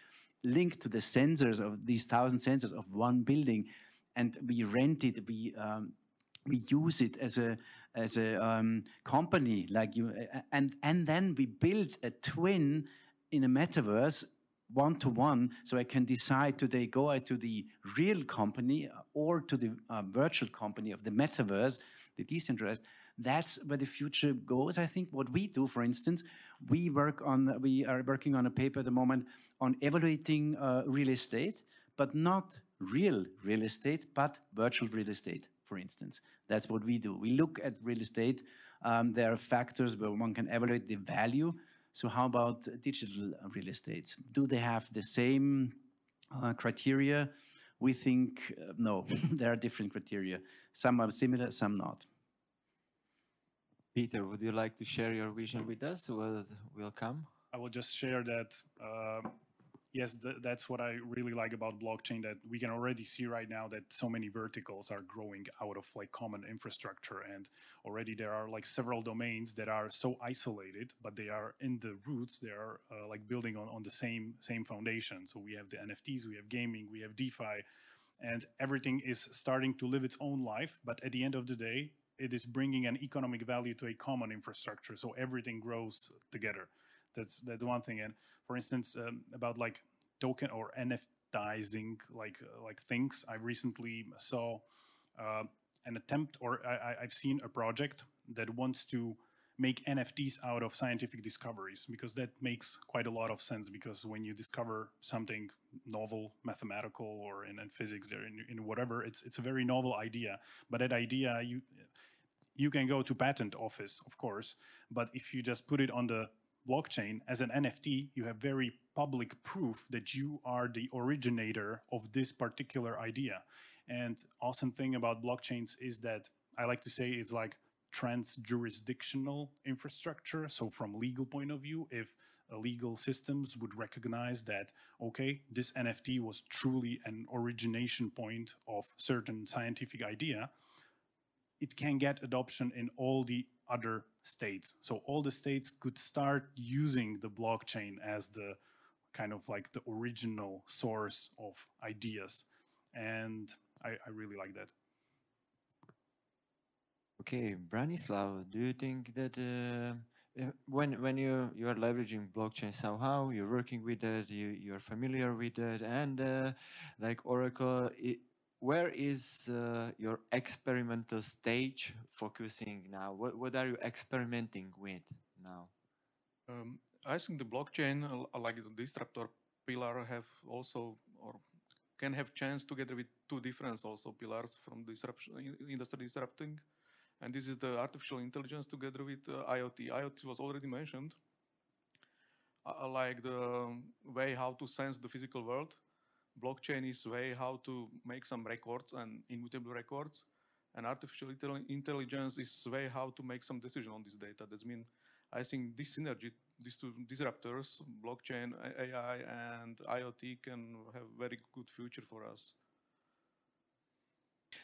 linked to the sensors of these thousand sensors of one building, and we rent it, we um, we use it as a as a um, company, like you, and and then we build a twin in a metaverse. One to one, so I can decide today go I to the real company or to the uh, virtual company of the metaverse, the decentralized. That's where the future goes. I think what we do, for instance, we work on we are working on a paper at the moment on evaluating uh, real estate, but not real real estate, but virtual real estate. For instance, that's what we do. We look at real estate. Um, there are factors where one can evaluate the value. So how about digital real estate? Do they have the same uh, criteria? We think uh, no, there are different criteria. Some are similar, some not. Peter, would you like to share your vision with us? Well, we'll come. I will just share that, uh, yes, th that's what I really like about blockchain, that we can already see right now that so many verticals are growing out of like common infrastructure, and already there are like several domains that are so isolated, but they are in the roots, they are uh, like building on, on the same, same foundation. So we have the N F Ts, we have gaming, we have DeFi, and everything is starting to live its own life, but at the end of the day, it is bringing an economic value to a common infrastructure, so everything grows together. That's that's one thing. And for instance, um, about like token or NFTizing like uh, like things, I recently saw uh, an attempt, or I, I've seen a project that wants to make N F Ts out of scientific discoveries, because that makes quite a lot of sense. Because when you discover something novel, mathematical, or in, in physics or in, in whatever, it's it's a very novel idea. But that idea you you can go to patent office, of course. But if you just put it on the blockchain as an N F T, you have very public proof that you are the originator of this particular idea. And awesome thing about blockchains is that I like to say it's like trans-jurisdictional infrastructure. So from legal point of view, if legal systems would recognize that, okay, this N F T was truly an origination point of certain scientific idea, it can get adoption in all the other states. So all the states could start using the blockchain as the kind of like the original source of ideas. And I, I really like that. Okay, Branislav, do you think that uh, when when you you are leveraging blockchain somehow, you're working with it, you you're familiar with it, and uh, like Oracle, it, where is uh, your experimental stage focusing now? What, what are you experimenting with now? Um, I think the blockchain, like the disruptor pillar, have also or can have chance together with two different also pillars from disruption, industry disrupting, and this is the artificial intelligence together with uh, IoT. IoT was already mentioned, uh, like the way how to sense the physical world. Blockchain is way how to make some records and immutable records, and artificial intelligence is way how to make some decision on this data. That means I think this synergy, these two disruptors, blockchain, A I, and IoT can have very good future for us.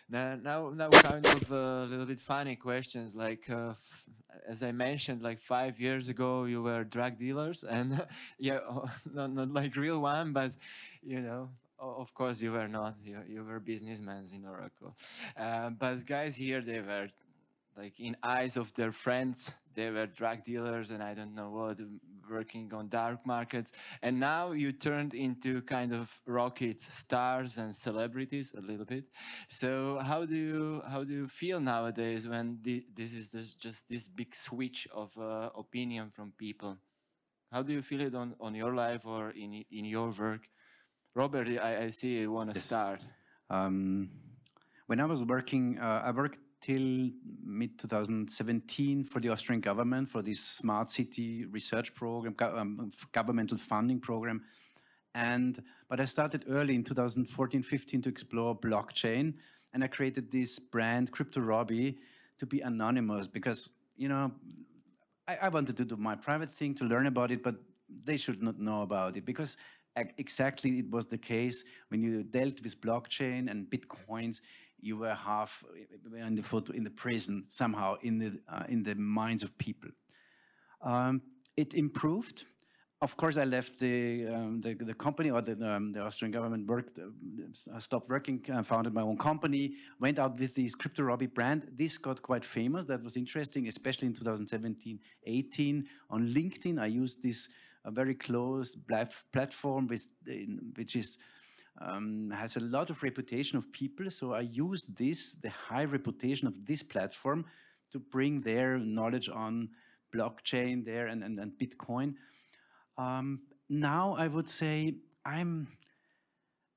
Now, now, now kind of a little bit funny questions, like, uh, as I mentioned, like five years ago, you were drug dealers, and yeah, not, not like real one, but, you know, of course you were not, you, you were businessmen in Oracle. Uh, but guys here, they were, like in eyes of their friends, they were drug dealers and I don't know what, working on dark markets. And now you turned into kind of rockets, stars and celebrities a little bit. So how do you, how do you feel nowadays when the, this is this, just this big switch of uh, opinion from people? How do you feel it on, on your life or in, in your work? Robert, I, I see you want to start. Um, when I was working, uh, I worked till mid two thousand seventeen for the Austrian government, for this smart city research program, go um, governmental funding program. And, but I started early in two thousand fourteen, fifteen to explore blockchain. And I created this brand, Crypto Robbie, to be anonymous because, you know, I, I wanted to do my private thing to learn about it, but they should not know about it, because exactly it was the case when you dealt with blockchain and bitcoins. You were half in the photo, in the prison somehow, in the uh, in the minds of people. Um, it improved. Of course, I left the um, the, the company, or the um, the Austrian government worked, uh, stopped working, uh, founded my own company, went out with this crypto Robbie brand. This got quite famous. That was interesting, especially in two thousand seventeen, eighteen. On LinkedIn, I used this uh, very closed platform, with in, which is. Um, has a lot of reputation of people, so I use this, the high reputation of this platform, to bring their knowledge on blockchain there and, and, and Bitcoin. Um, now I would say I'm,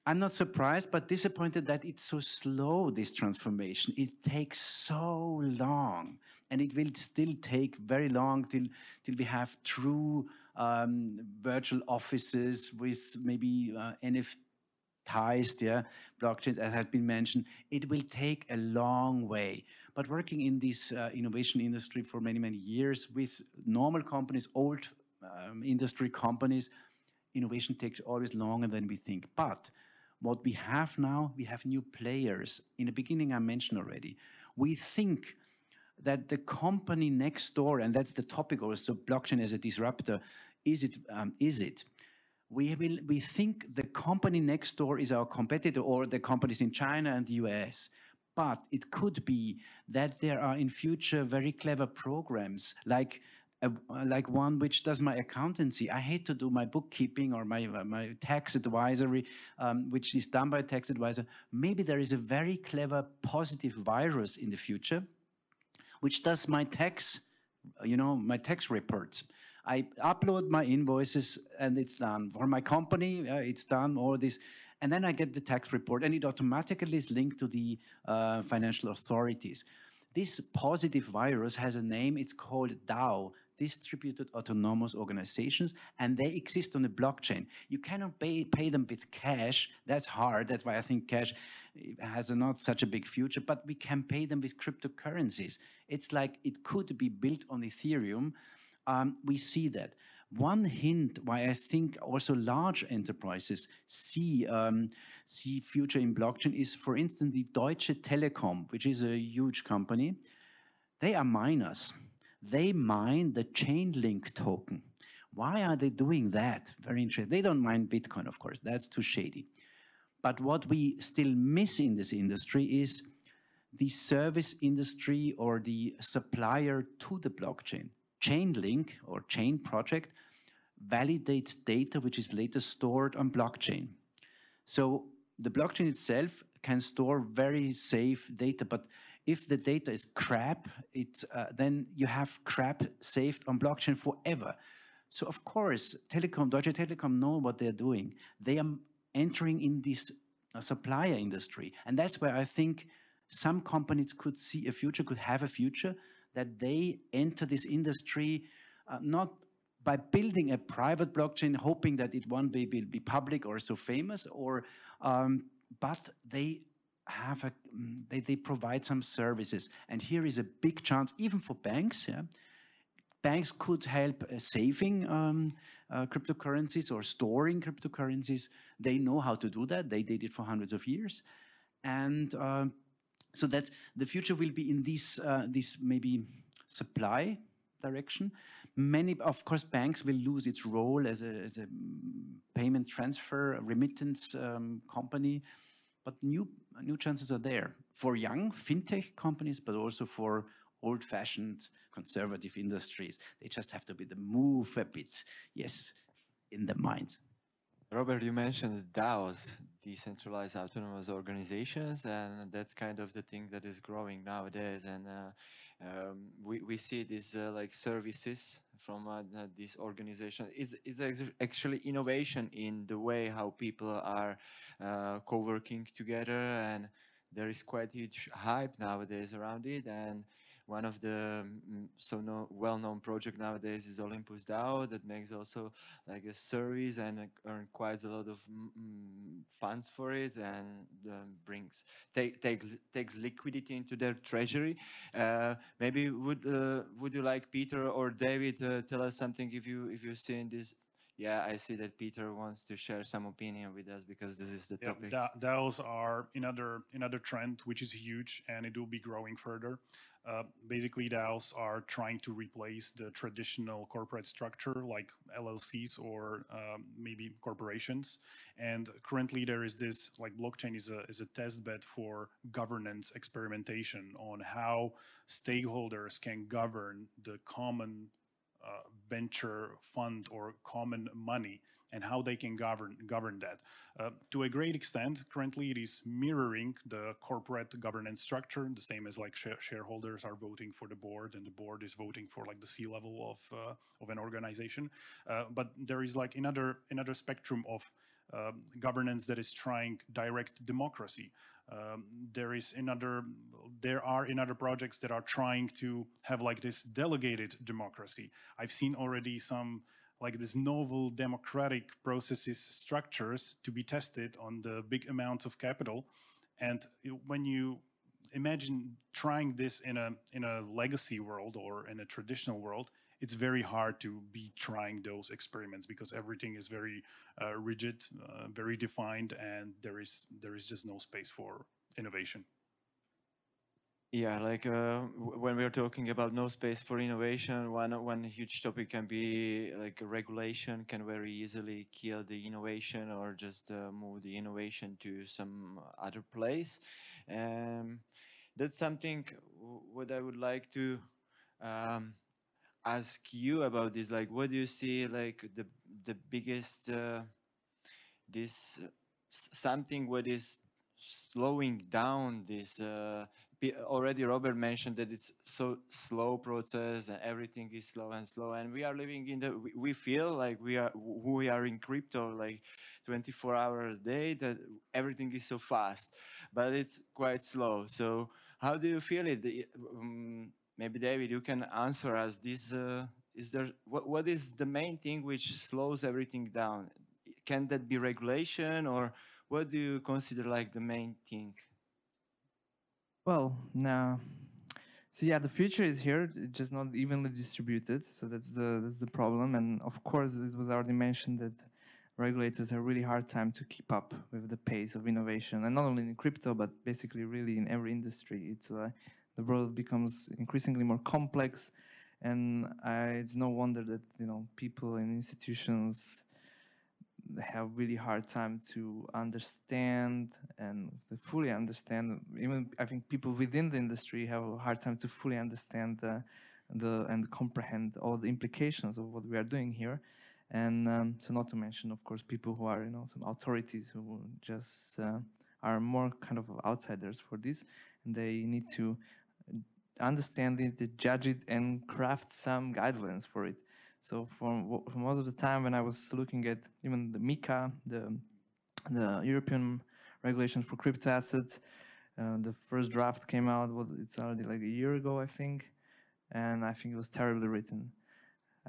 I'm not surprised, but disappointed that it's so slow, this transformation. It takes so long, and it will still take very long till, till we have true um, virtual offices with maybe uh, N F T ties, yeah, blockchains, as had been mentioned. It will take a long way. But working in this uh, innovation industry for many, many years with normal companies, old um, industry companies, innovation takes always longer than we think. But what we have now, we have new players. In the beginning, I mentioned already, we think that the company next door, and that's the topic also, blockchain as a disruptor, is it? Um, is it? We, will, we think the company next door is our competitor, or the companies in China and the U S. But it could be that there are in future very clever programs, like, uh, like one which does my accountancy. I hate to do my bookkeeping or my, uh, my tax advisory, um, which is done by a tax advisor. Maybe there is a very clever positive virus in the future, which does my tax, you know, my tax reports. I upload my invoices and it's done. For my company, uh, it's done, all this. And then I get the tax report, and it automatically is linked to the uh, financial authorities. This positive virus has a name. It's called DAO, Distributed Autonomous Organizations, and they exist on the blockchain. You cannot pay, pay them with cash. That's hard. That's why I think cash has not such a big future, but we can pay them with cryptocurrencies. It's like it could be built on Ethereum. Um, we see that. One hint why I think also large enterprises see um, see future in blockchain is, for instance, the Deutsche Telekom, which is a huge company. They are miners. They mine the Chainlink token. Why are they doing that? Very interesting. They don't mine Bitcoin, of course. That's too shady. But what we still miss in this industry is the service industry, or the supplier to the blockchain. Chainlink, or Chain Project, validates data which is later stored on blockchain. So the blockchain itself can store very safe data, but if the data is crap, it's, uh, then you have crap saved on blockchain forever. So of course, Telekom, Deutsche Telekom know what they're doing. They are entering in this uh, supplier industry. And that's where I think some companies could see a future, could have a future, that they enter this industry uh, not by building a private blockchain, hoping that it one day will be public or so famous, or um, but they have a they, they provide some services. And here is a big chance, even for banks. Yeah, banks could help uh, saving um, uh, cryptocurrencies or storing cryptocurrencies. They know how to do that. They did it for hundreds of years, and. Uh, So that the future will be in this, uh, this maybe supply direction. Many, of course, banks will lose its role as a, as a payment transfer, remittance um, company, but new, new chances are there for young fintech companies, but also for old-fashioned conservative industries. They just have to be the move a bit, yes, in the minds. Robert, you mentioned DAOs, decentralized autonomous organizations, and that's kind of the thing that is growing nowadays. And uh, um, we, we see these uh, like services from uh, these organizations. It's, it's actually innovation in the way how people are uh, co-working together, and there is quite huge hype nowadays around it. And one of the um, so no, well-known project nowadays is Olympus DAO, that makes also like a service and uh, earn quite a lot of um, funds for it, and um, brings take, take takes liquidity into their treasury. Uh, maybe would uh, would you like Peter or David uh, tell us something if you if you've seen this? Yeah, I see that Peter wants to share some opinion with us because this is the yeah, topic. DAOs are another another trend which is huge, and it will be growing further. Uh, basically, DAOs are trying to replace the traditional corporate structure like L L Cs or um, maybe corporations. And currently, there is this like blockchain is a is a test bed for governance experimentation on how stakeholders can govern the common Uh, venture fund or common money, and how they can govern govern that. Uh, to a great extent, currently it is mirroring the corporate governance structure, the same as like share shareholders are voting for the board, and the board is voting for like the C level of uh, of an organization. Uh, but there is like another another spectrum of uh, governance that is trying direct democracy. Um, there is another. There are in other projects that are trying to have like this delegated democracy. I've seen already some like this novel democratic processes structures to be tested on the big amounts of capital, and when you imagine trying this in a in a legacy world or in a traditional world, it's very hard to be trying those experiments because everything is very uh, rigid, uh, very defined, and there is there is just no space for innovation. Yeah, like uh, when we are talking about no space for innovation, one one huge topic can be like regulation can very easily kill the innovation or just uh, move the innovation to some other place. Um, that's something what I would like to um, ask you about this. Like, what do you see like the the biggest uh, this uh, something what is slowing down this? Uh, Already Robert mentioned that it's so slow process and everything is slow and slow, and we are living in the, we feel like we are, we are in crypto like twenty-four hours a day, that everything is so fast, but it's quite slow. So how do you feel it? Um, maybe David, you can answer us this. Uh, is there, what, what is the main thing which slows everything down? Can that be regulation, or what do you consider like the main thing? Well, now, so yeah, the future is here. It's just not evenly distributed, so that's the that's the problem. And of course, it was already mentioned that regulators have a really hard time to keep up with the pace of innovation, and not only in crypto, but basically really in every industry. It's uh, the world becomes increasingly more complex, and uh, it's no wonder that you know people and institutions have really hard time to understand and fully understand. Even I think people within the industry have a hard time to fully understand uh, the and comprehend all the implications of what we are doing here. And um, so, not to mention, of course, people who are you know some authorities who just uh, are more kind of outsiders for this, and they need to understand it, to judge it, and craft some guidelines for it. So for, for most of the time when I was looking at even the MiCA, the, the European regulations for crypto assets, uh, the first draft came out, well, it's already like a year ago, I think, and I think it was terribly written.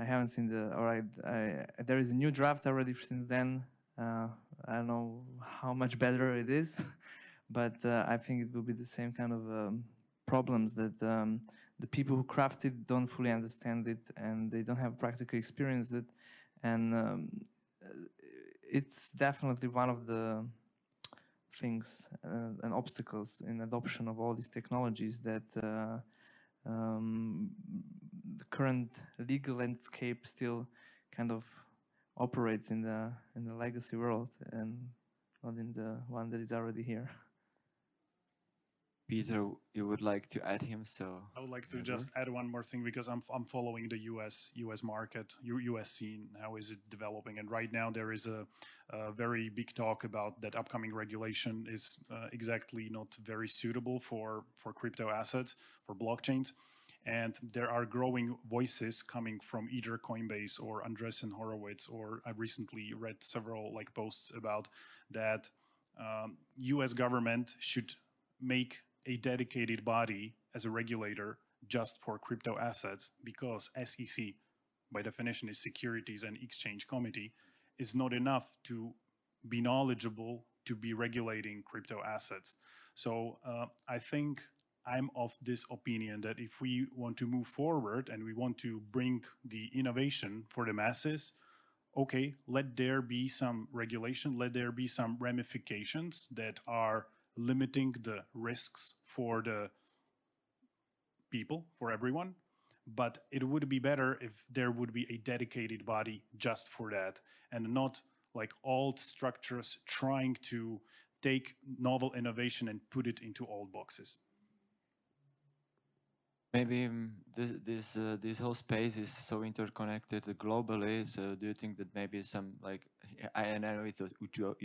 I haven't seen the, all right, I, there is a new draft already since then. Uh, I don't know how much better it is, but uh, I think it will be the same kind of um, problems that um, the people who craft it don't fully understand it, and they don't have practical experience with it. And um, it's definitely one of the things uh, and obstacles in adoption of all these technologies that uh, um, the current legal landscape still kind of operates in the in the legacy world and not in the one that is already here. Peter, you would like to add him, so... I would like to just add one more thing, because I'm, I'm following the U S U S market, U S scene, how is it developing? And right now there is a, a very big talk about that upcoming regulation is uh, exactly not very suitable for, for crypto assets, for blockchains. And there are growing voices coming from either Coinbase or Andreessen Horowitz, or I recently read several like posts about that um, U S government should make a dedicated body as a regulator just for crypto assets, because S E C, by definition, is Securities and Exchange Committee, is not enough to be knowledgeable to be regulating crypto assets. So uh, I think I'm of this opinion that if we want to move forward and we want to bring the innovation for the masses, okay, let there be some regulation, let there be some ramifications that are limiting the risks for the people, for everyone. But it would be better if there would be a dedicated body just for that, and not like old structures trying to take novel innovation and put it into old boxes. Maybe um, this this uh, this whole space is so interconnected globally. So do you think that maybe some, like, I know it's a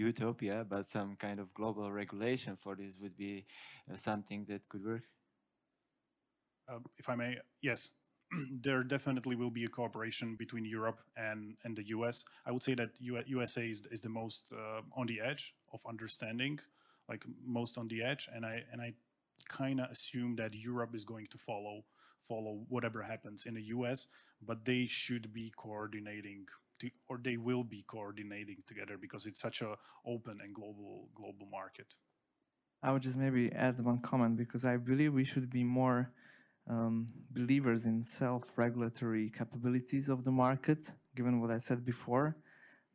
utopia, but some kind of global regulation for this would be uh, something that could work? Uh, if I may, yes, there definitely will be a cooperation between Europe and and the U S. I would say that U S A is is the most uh, on the edge of understanding, like most on the edge, and I and I. kind of assume that Europe is going to follow follow whatever happens in the U S, but they should be coordinating to, or they will be coordinating together, because it's such a open and global global market. I would just maybe add one comment, because I believe we should be more um, believers in self-regulatory capabilities of the market, given what I said before,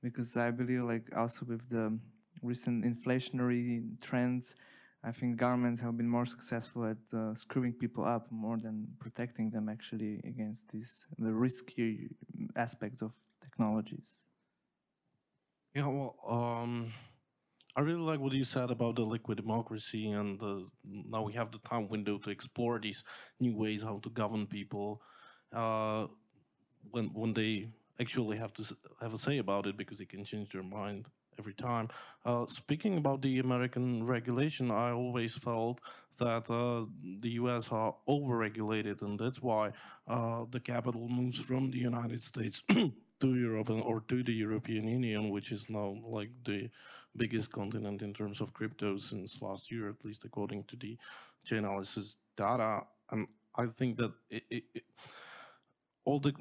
because I believe, like, also with the recent inflationary trends, I think governments have been more successful at uh, screwing people up more than protecting them actually against these the riskier aspects of technologies. Yeah, well, um, I really like what you said about the liquid democracy, and the, now we have the time window to explore these new ways how to govern people uh, when when they actually have to have a say about it, because they can change their mind every time. Uh, speaking about the American regulation, I always felt that uh, the U S are overregulated, and that's why uh, the capital moves from the United States to Europe and, or to the European Union, which is now like the biggest continent in terms of crypto since last year, at least according to the Chainalysis data. And I think that it, it, it, all the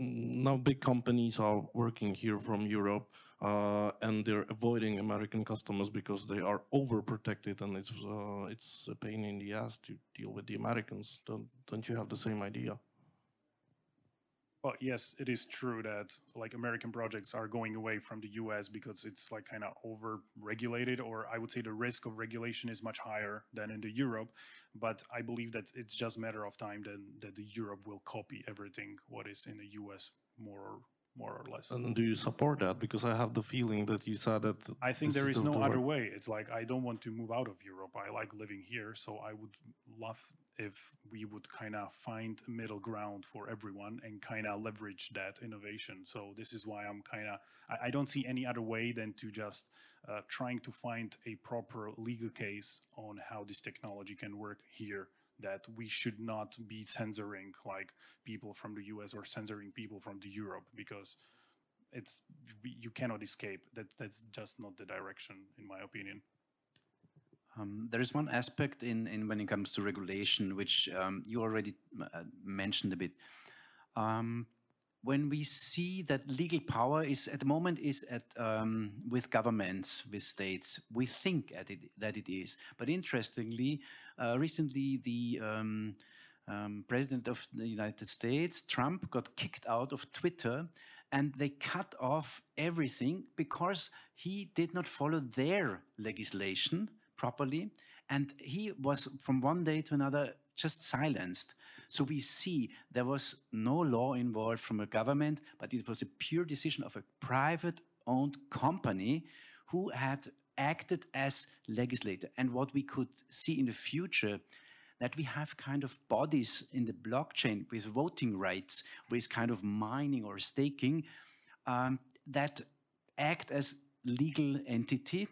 now big companies are working here from Europe, uh, and they're avoiding American customers because they are overprotected, and it's uh, it's a pain in the ass to deal with the Americans. Don't don't you have the same idea? Well, yes, it is true that, like, American projects are going away from the U S because it's like kind of over-regulated, or I would say the risk of regulation is much higher than in the Europe. But I believe that it's just a matter of time then that the Europe will copy everything what is in the U S more or more or less. And do you support that? Because I have the feeling that you said that... I think there is no other way. It's like, I don't want to move out of Europe. I like living here. So I would love if we would kind of find a middle ground for everyone and kind of leverage that innovation. So this is why I'm kind of... I, I don't see any other way than to just uh, trying to find a proper legal case on how this technology can work here, that we should not be censoring, like, people from the U S or censoring people from the Europe, because it's you cannot escape. That that's just not the direction, in my opinion. Um, there is one aspect in, in when it comes to regulation, which um, you already uh, mentioned a bit. Um, when we see that legal power is at the moment is at um, with governments, with states, we think at it, that it is. But interestingly, uh, recently the um, um, president of the United States, Trump, got kicked out of Twitter, and they cut off everything because he did not follow their legislation properly, and he was from one day to another just silenced. So we see there was no law involved from a government, but it was a pure decision of a private-owned company who had acted as legislator. And what we could see in the future, that we have kind of bodies in the blockchain with voting rights, with kind of mining or staking, um, that act as legal entity,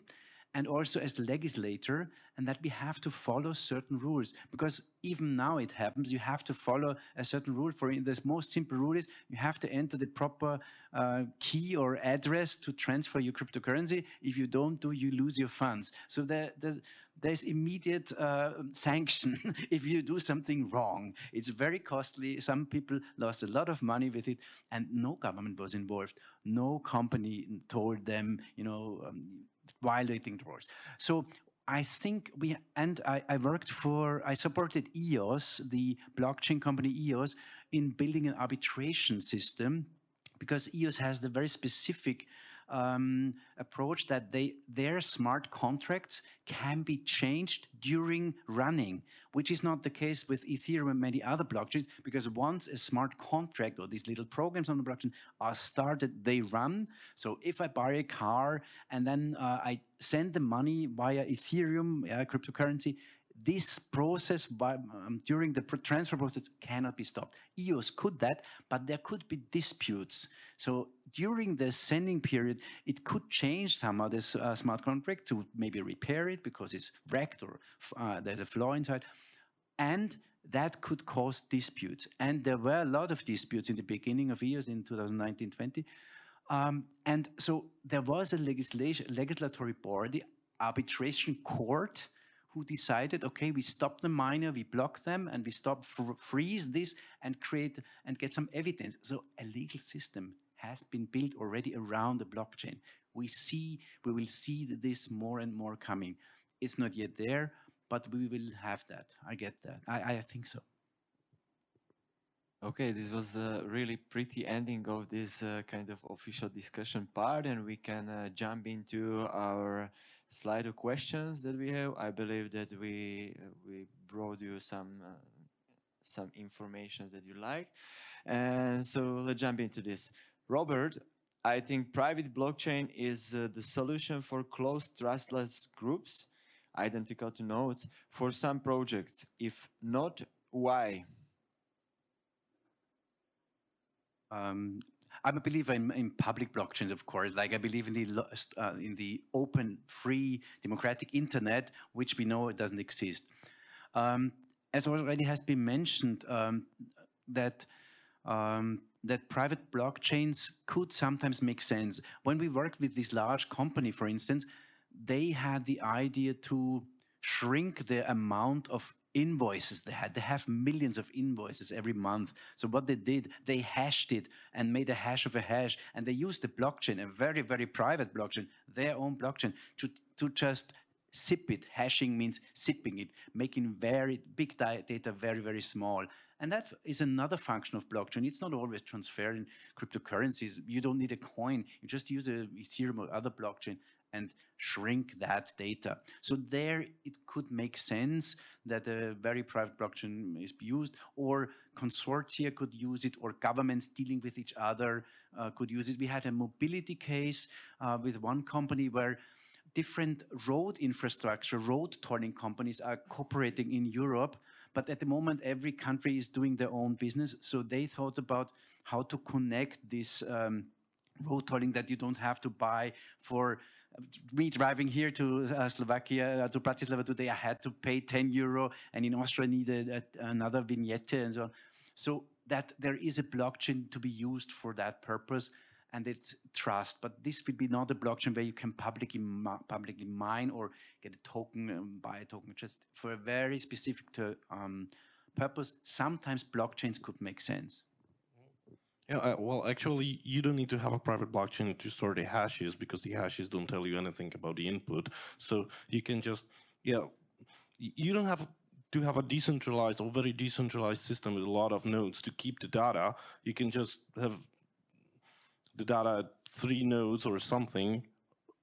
and also as legislator, and that we have to follow certain rules, because even now it happens, you have to follow a certain rule. For the most simple rule is you have to enter the proper uh, key or address to transfer your cryptocurrency. If you don't do, you lose your funds. So there, there, there's immediate uh, sanction if you do something wrong. It's very costly. Some people lost a lot of money with it, and no government was involved. No company told them, you know, um, violating the rules. So I think we, and I, I worked for, I supported E O S, the blockchain company E O S, in building an arbitration system, because E O S has the very specific um, approach that they, their smart contracts can be changed during running, which is not the case with Ethereum and many other blockchains, because once a smart contract or these little programs on the blockchain are started, they run. So if I buy a car and then uh, I send the money via Ethereum, uh, cryptocurrency, this process by, um, during the transfer process cannot be stopped. E O S could that, but there could be disputes. So during the sending period, it could change somehow this uh, smart contract to maybe repair it because it's wrecked or uh, there's a flaw inside. And that could cause disputes. And there were a lot of disputes in the beginning of E O S in two thousand nineteen twenty. Um, and so there was a legislation, legislatory body, the arbitration court, who decided, okay, we stop the miner, we block them, and we stop, freeze this, and create and get some evidence. So a legal system has been built already around the blockchain. We see, we will see this more and more coming. It's not yet there, but we will have that. I get that. I, I think so. Okay, this was a really pretty ending of this uh, kind of official discussion part, and we can uh, jump into our Slido questions that we have. I believe that we uh, we brought you some uh, some information that you like, and so let's jump into this. Robert, I think private blockchain is uh, the solution for closed, trustless groups, identical to nodes, for some projects. If not, why? Um, I'm a believer in, in public blockchains, of course. Like I believe in the uh, in the open, free, democratic internet, which we know it doesn't exist. Um, as already has been mentioned, um, that um, that private blockchains could sometimes make sense. When we worked with this large company, for instance, they had the idea to shrink the amount of invoices they had. They have millions of invoices every month. So what they did, they hashed it and made a hash of a hash, and they used the blockchain, a very, very private blockchain, their own blockchain, to, to just zip it. Hashing means zipping it, making very big data very, very small. And that is another function of blockchain. It's not always transferred in cryptocurrencies. You don't need a coin. You just use a Ethereum or other blockchain and shrink that data. So there it could make sense that a very private blockchain is used, or consortia could use it, or governments dealing with each other uh, could use it. We had a mobility case uh, with one company where different road infrastructure, road tolling companies are cooperating in Europe, but at the moment every country is doing their own business. So they thought about how to connect this um, road tolling, that you don't have to buy. For me driving here to uh, Slovakia, uh, to Bratislava today, I had to pay ten euro, and in Austria I needed a, another vignette and so on. So that there is a blockchain to be used for that purpose, and it's trust. But this will be not a blockchain where you can publicly, publicly mine or get a token, um, buy a token, just for a very specific to, um, purpose. Sometimes blockchains could make sense. Yeah, uh, well, actually, you don't need to have a private blockchain to store the hashes, because the hashes don't tell you anything about the input. So you can just, yeah, you don't have to have a decentralized or very decentralized system with a lot of nodes to keep the data. You can just have the data at three nodes or something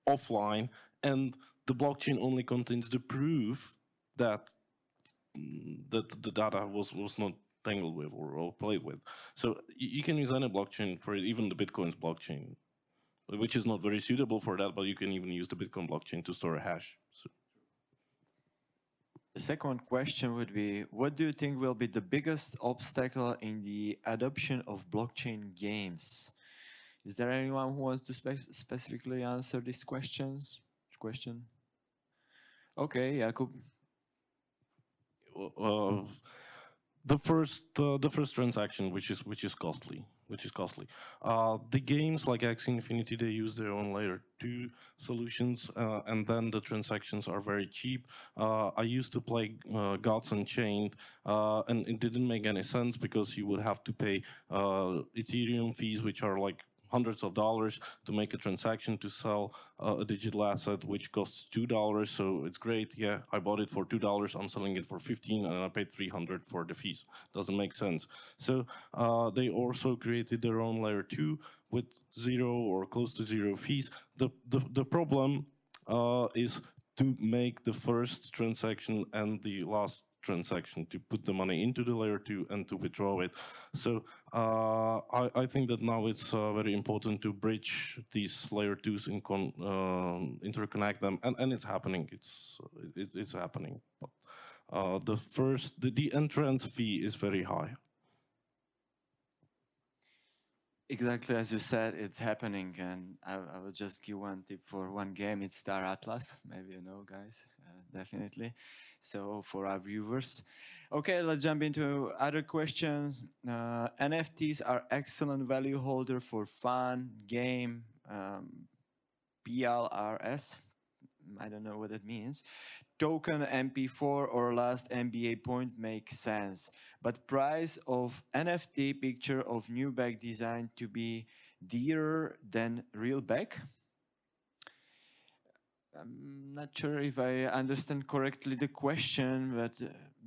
offline, and the blockchain only contains the proof that that the data was was not tangled with or, or played with. So you can use any blockchain for it, even the Bitcoin's blockchain, which is not very suitable for that, but you can even use the Bitcoin blockchain to store a hash. So. The second question would be, what do you think will be the biggest obstacle in the adoption of blockchain games? Is there anyone who wants to spe specifically answer these questions? Question? Okay, Jakub. Uh, the first, uh, the first transaction, which is which is costly, which is costly. Uh, the games like Axie Infinity, they use their own layer two solutions, uh, and then the transactions are very cheap. Uh, I used to play uh, Gods Unchained, uh, and it didn't make any sense because you would have to pay uh, Ethereum fees, which are like hundreds of dollars to make a transaction to sell uh, a digital asset, which costs two dollars. So it's great. Yeah, I bought it for two dollars. I'm selling it for fifteen dollars and I paid three hundred dollars for the fees. Doesn't make sense. So uh, they also created their own layer two with zero or close to zero fees. The, the, the problem uh, is to make the first transaction and the last transaction, to put the money into the layer two and to withdraw it. So uh, I, I think that now it's uh, very important to bridge these layer twos and con uh, interconnect them, and, and it's happening. It's it, it's happening. But, uh, the first the, the entrance fee is very high. Exactly as you said, it's happening, and I, I will just give one tip for one game. It's Star Atlas. Maybe you know, guys. Uh, definitely. So for our viewers. Okay, let's jump into other questions. Uh, N F Ts are excellent value holder for fun, game, um, P L R S. I don't know what that means. Token M P four or last M B A point makes sense. But price of N F T picture of new bag designed to be dearer than real bag? I'm not sure if I understand correctly the question, but,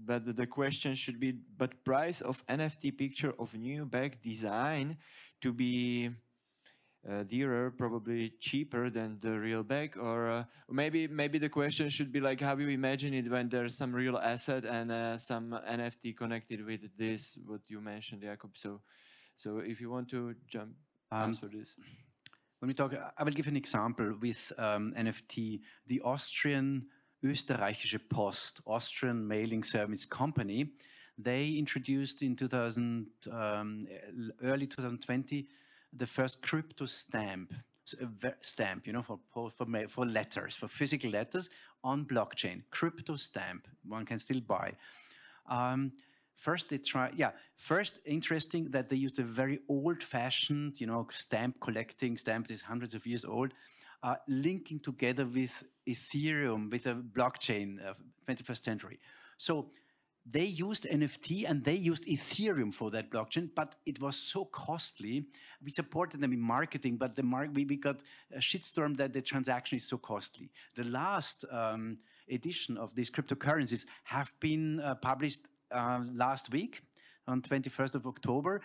but the question should be, but price of N F T picture of new bag design to be uh, dearer, probably cheaper than the real bag, or uh, maybe maybe the question should be like, how you imagine it when there's some real asset and uh, some N F T connected with this, what you mentioned, Jakub. So, so if you want to jump, um, answer this. When we talk, I will give an example with um, N F T. The Austrian Österreichische Post, Austrian mailing service company, they introduced in two thousand, um, early twenty twenty the first crypto stamp, so stamp, you know, for for for letters, for physical letters on blockchain. Crypto stamp, one can still buy. Um, First, they try, yeah, first, interesting that they used a very old-fashioned, you know, stamp collecting, stamp is hundreds of years old, uh, linking together with Ethereum, with a blockchain of twenty-first century. So they used N F T and they used Ethereum for that blockchain, but it was so costly. We supported them in marketing, but the mar we, we got a shitstorm that the transaction is so costly. The last um, edition of these cryptocurrencies have been uh, published Uh, last week on twenty-first of October.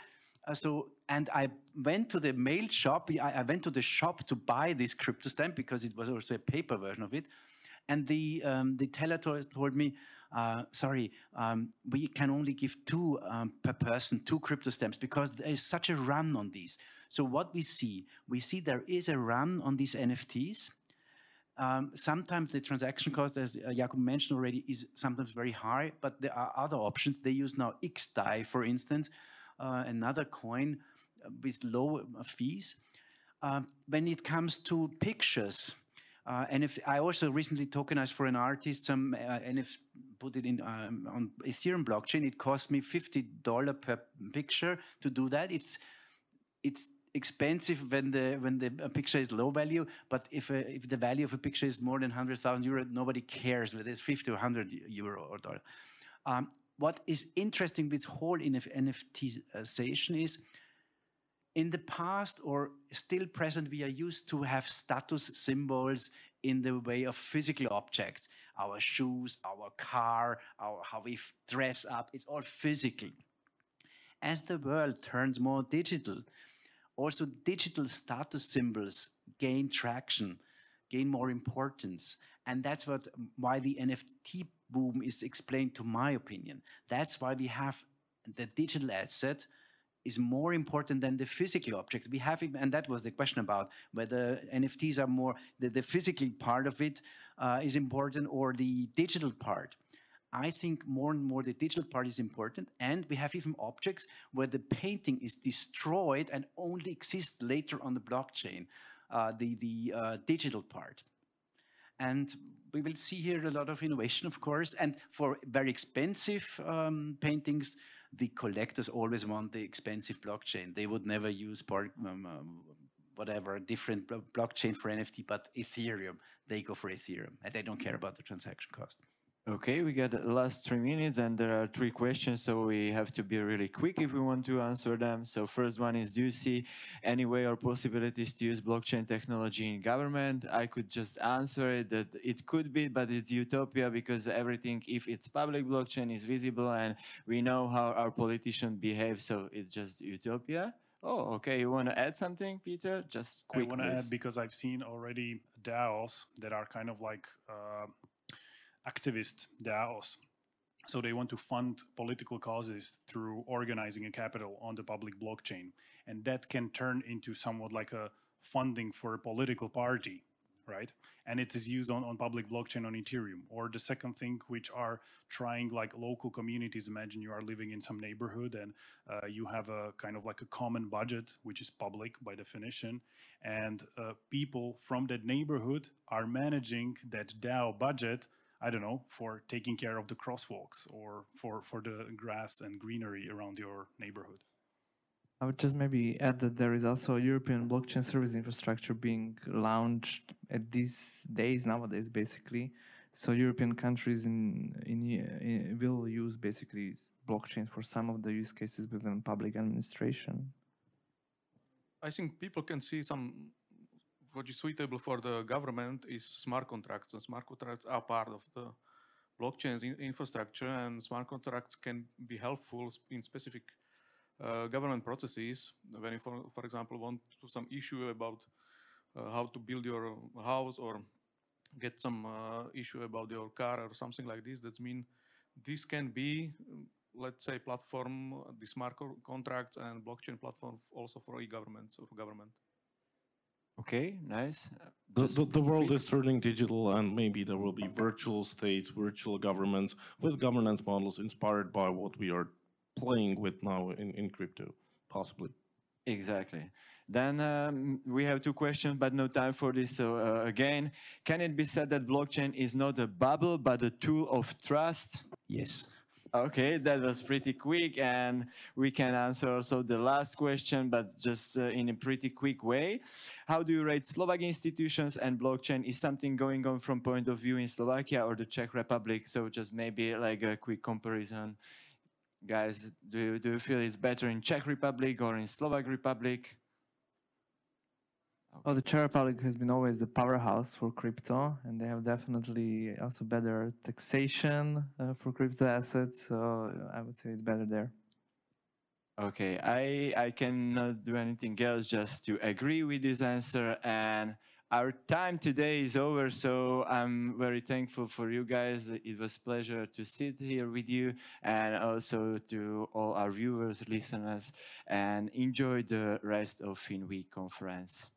Uh, so, and I went to the mail shop, I, I went to the shop to buy this crypto stamp because it was also a paper version of it. And the, um, the teller told me, uh, sorry, um, we can only give two um, per person, two crypto stamps because there is such a run on these. So what we see, we see there is a run on these N F Ts. Um, sometimes the transaction cost, as Jakub mentioned already, is sometimes very high, but there are other options. They use now X D A I, for instance, uh, another coin with low fees. Um, when it comes to pictures, uh, and if I also recently tokenized for an artist some, uh, and if put it in um, on Ethereum blockchain, it cost me fifty dollars per picture to do that. It's it's. expensive when the when the picture is low value, but if a, if the value of a picture is more than one hundred thousand euro, nobody cares whether it's fifty or one hundred euro or dollar. Um, what is interesting with whole NFTization is, in the past or still present, we are used to have status symbols in the way of physical objects. Our shoes, our car, our how we dress up, it's all physical. As the world turns more digital, also, digital status symbols gain traction, gain more importance. And that's what why the N F T boom is explained, to my opinion. That's why we have the digital asset is more important than the physical object. We have, and that was the question about whether N F Ts are more, the, the physical part of it uh, is important or the digital part. I think more and more the digital part is important, and we have even objects where the painting is destroyed and only exists later on the blockchain, uh, the, the uh, digital part. And we will see here a lot of innovation, of course. And for very expensive um, paintings, the collectors always want the expensive blockchain. They would never use part, um, um, whatever different blockchain for N F T, but Ethereum. They go for Ethereum, and they don't care about the transaction cost. Okay, we got the last three minutes and there are three questions, so we have to be really quick if we want to answer them. So first one is, do you see any way or possibilities to use blockchain technology in government? I could just answer it that it could be, but it's utopia because everything, if it's public blockchain, is visible and we know how our politicians behave, so it's just utopia. Oh, okay. You want to add something, Peter? Just quick. I want to add, because I've seen already DAOs that are kind of like... Uh, activist DAOs. So they want to fund political causes through organizing a capital on the public blockchain. And that can turn into somewhat like a funding for a political party, right? And it is used on, on public blockchain on Ethereum. Or the second thing, which are trying like local communities. Imagine you are living in some neighborhood and uh, you have a kind of like a common budget, which is public by definition. And uh, people from that neighborhood are managing that DAO budget, I don't know, for taking care of the crosswalks or for, for the grass and greenery around your neighborhood. I would just maybe add that there is also a European blockchain service infrastructure being launched at these days, nowadays, basically. So European countries in, in, in will use basically blockchain for some of the use cases within public administration. I think people can see some... what is suitable for the government is smart contracts, and smart contracts are part of the blockchain infrastructure, and smart contracts can be helpful in specific uh, government processes. When you, for, for example, want to some issue about uh, how to build your house or get some uh, issue about your car or something like this, that means this can be, let's say, platform, the smart contracts and blockchain platform also for e-governments or government. Okay, nice. The, the, the world is turning digital, and maybe there will be virtual states, virtual governments with governance models inspired by what we are playing with now in, in crypto, possibly. Exactly. Then um, we have two questions, but no time for this. So uh, again, can it be said that blockchain is not a bubble, but a tool of trust? Yes. Okay, that was pretty quick, and we can answer also the last question, but just uh, in a pretty quick way. How do you rate Slovak institutions and blockchain? Is something going on from point of view in Slovakia or the Czech Republic? So just maybe like a quick comparison. Guys, do you, do you feel it's better in Czech Republic or in Slovak Republic? Okay. Oh, the Czech Republic has been always the powerhouse for crypto, and they have definitely also better taxation uh, for crypto assets, so I would say it's better there. Okay, I, I cannot do anything else just to agree with this answer, and our time today is over, so I'm very thankful for you guys. It was a pleasure to sit here with you, and also to all our viewers, listeners, and enjoy the rest of FinWeek conference.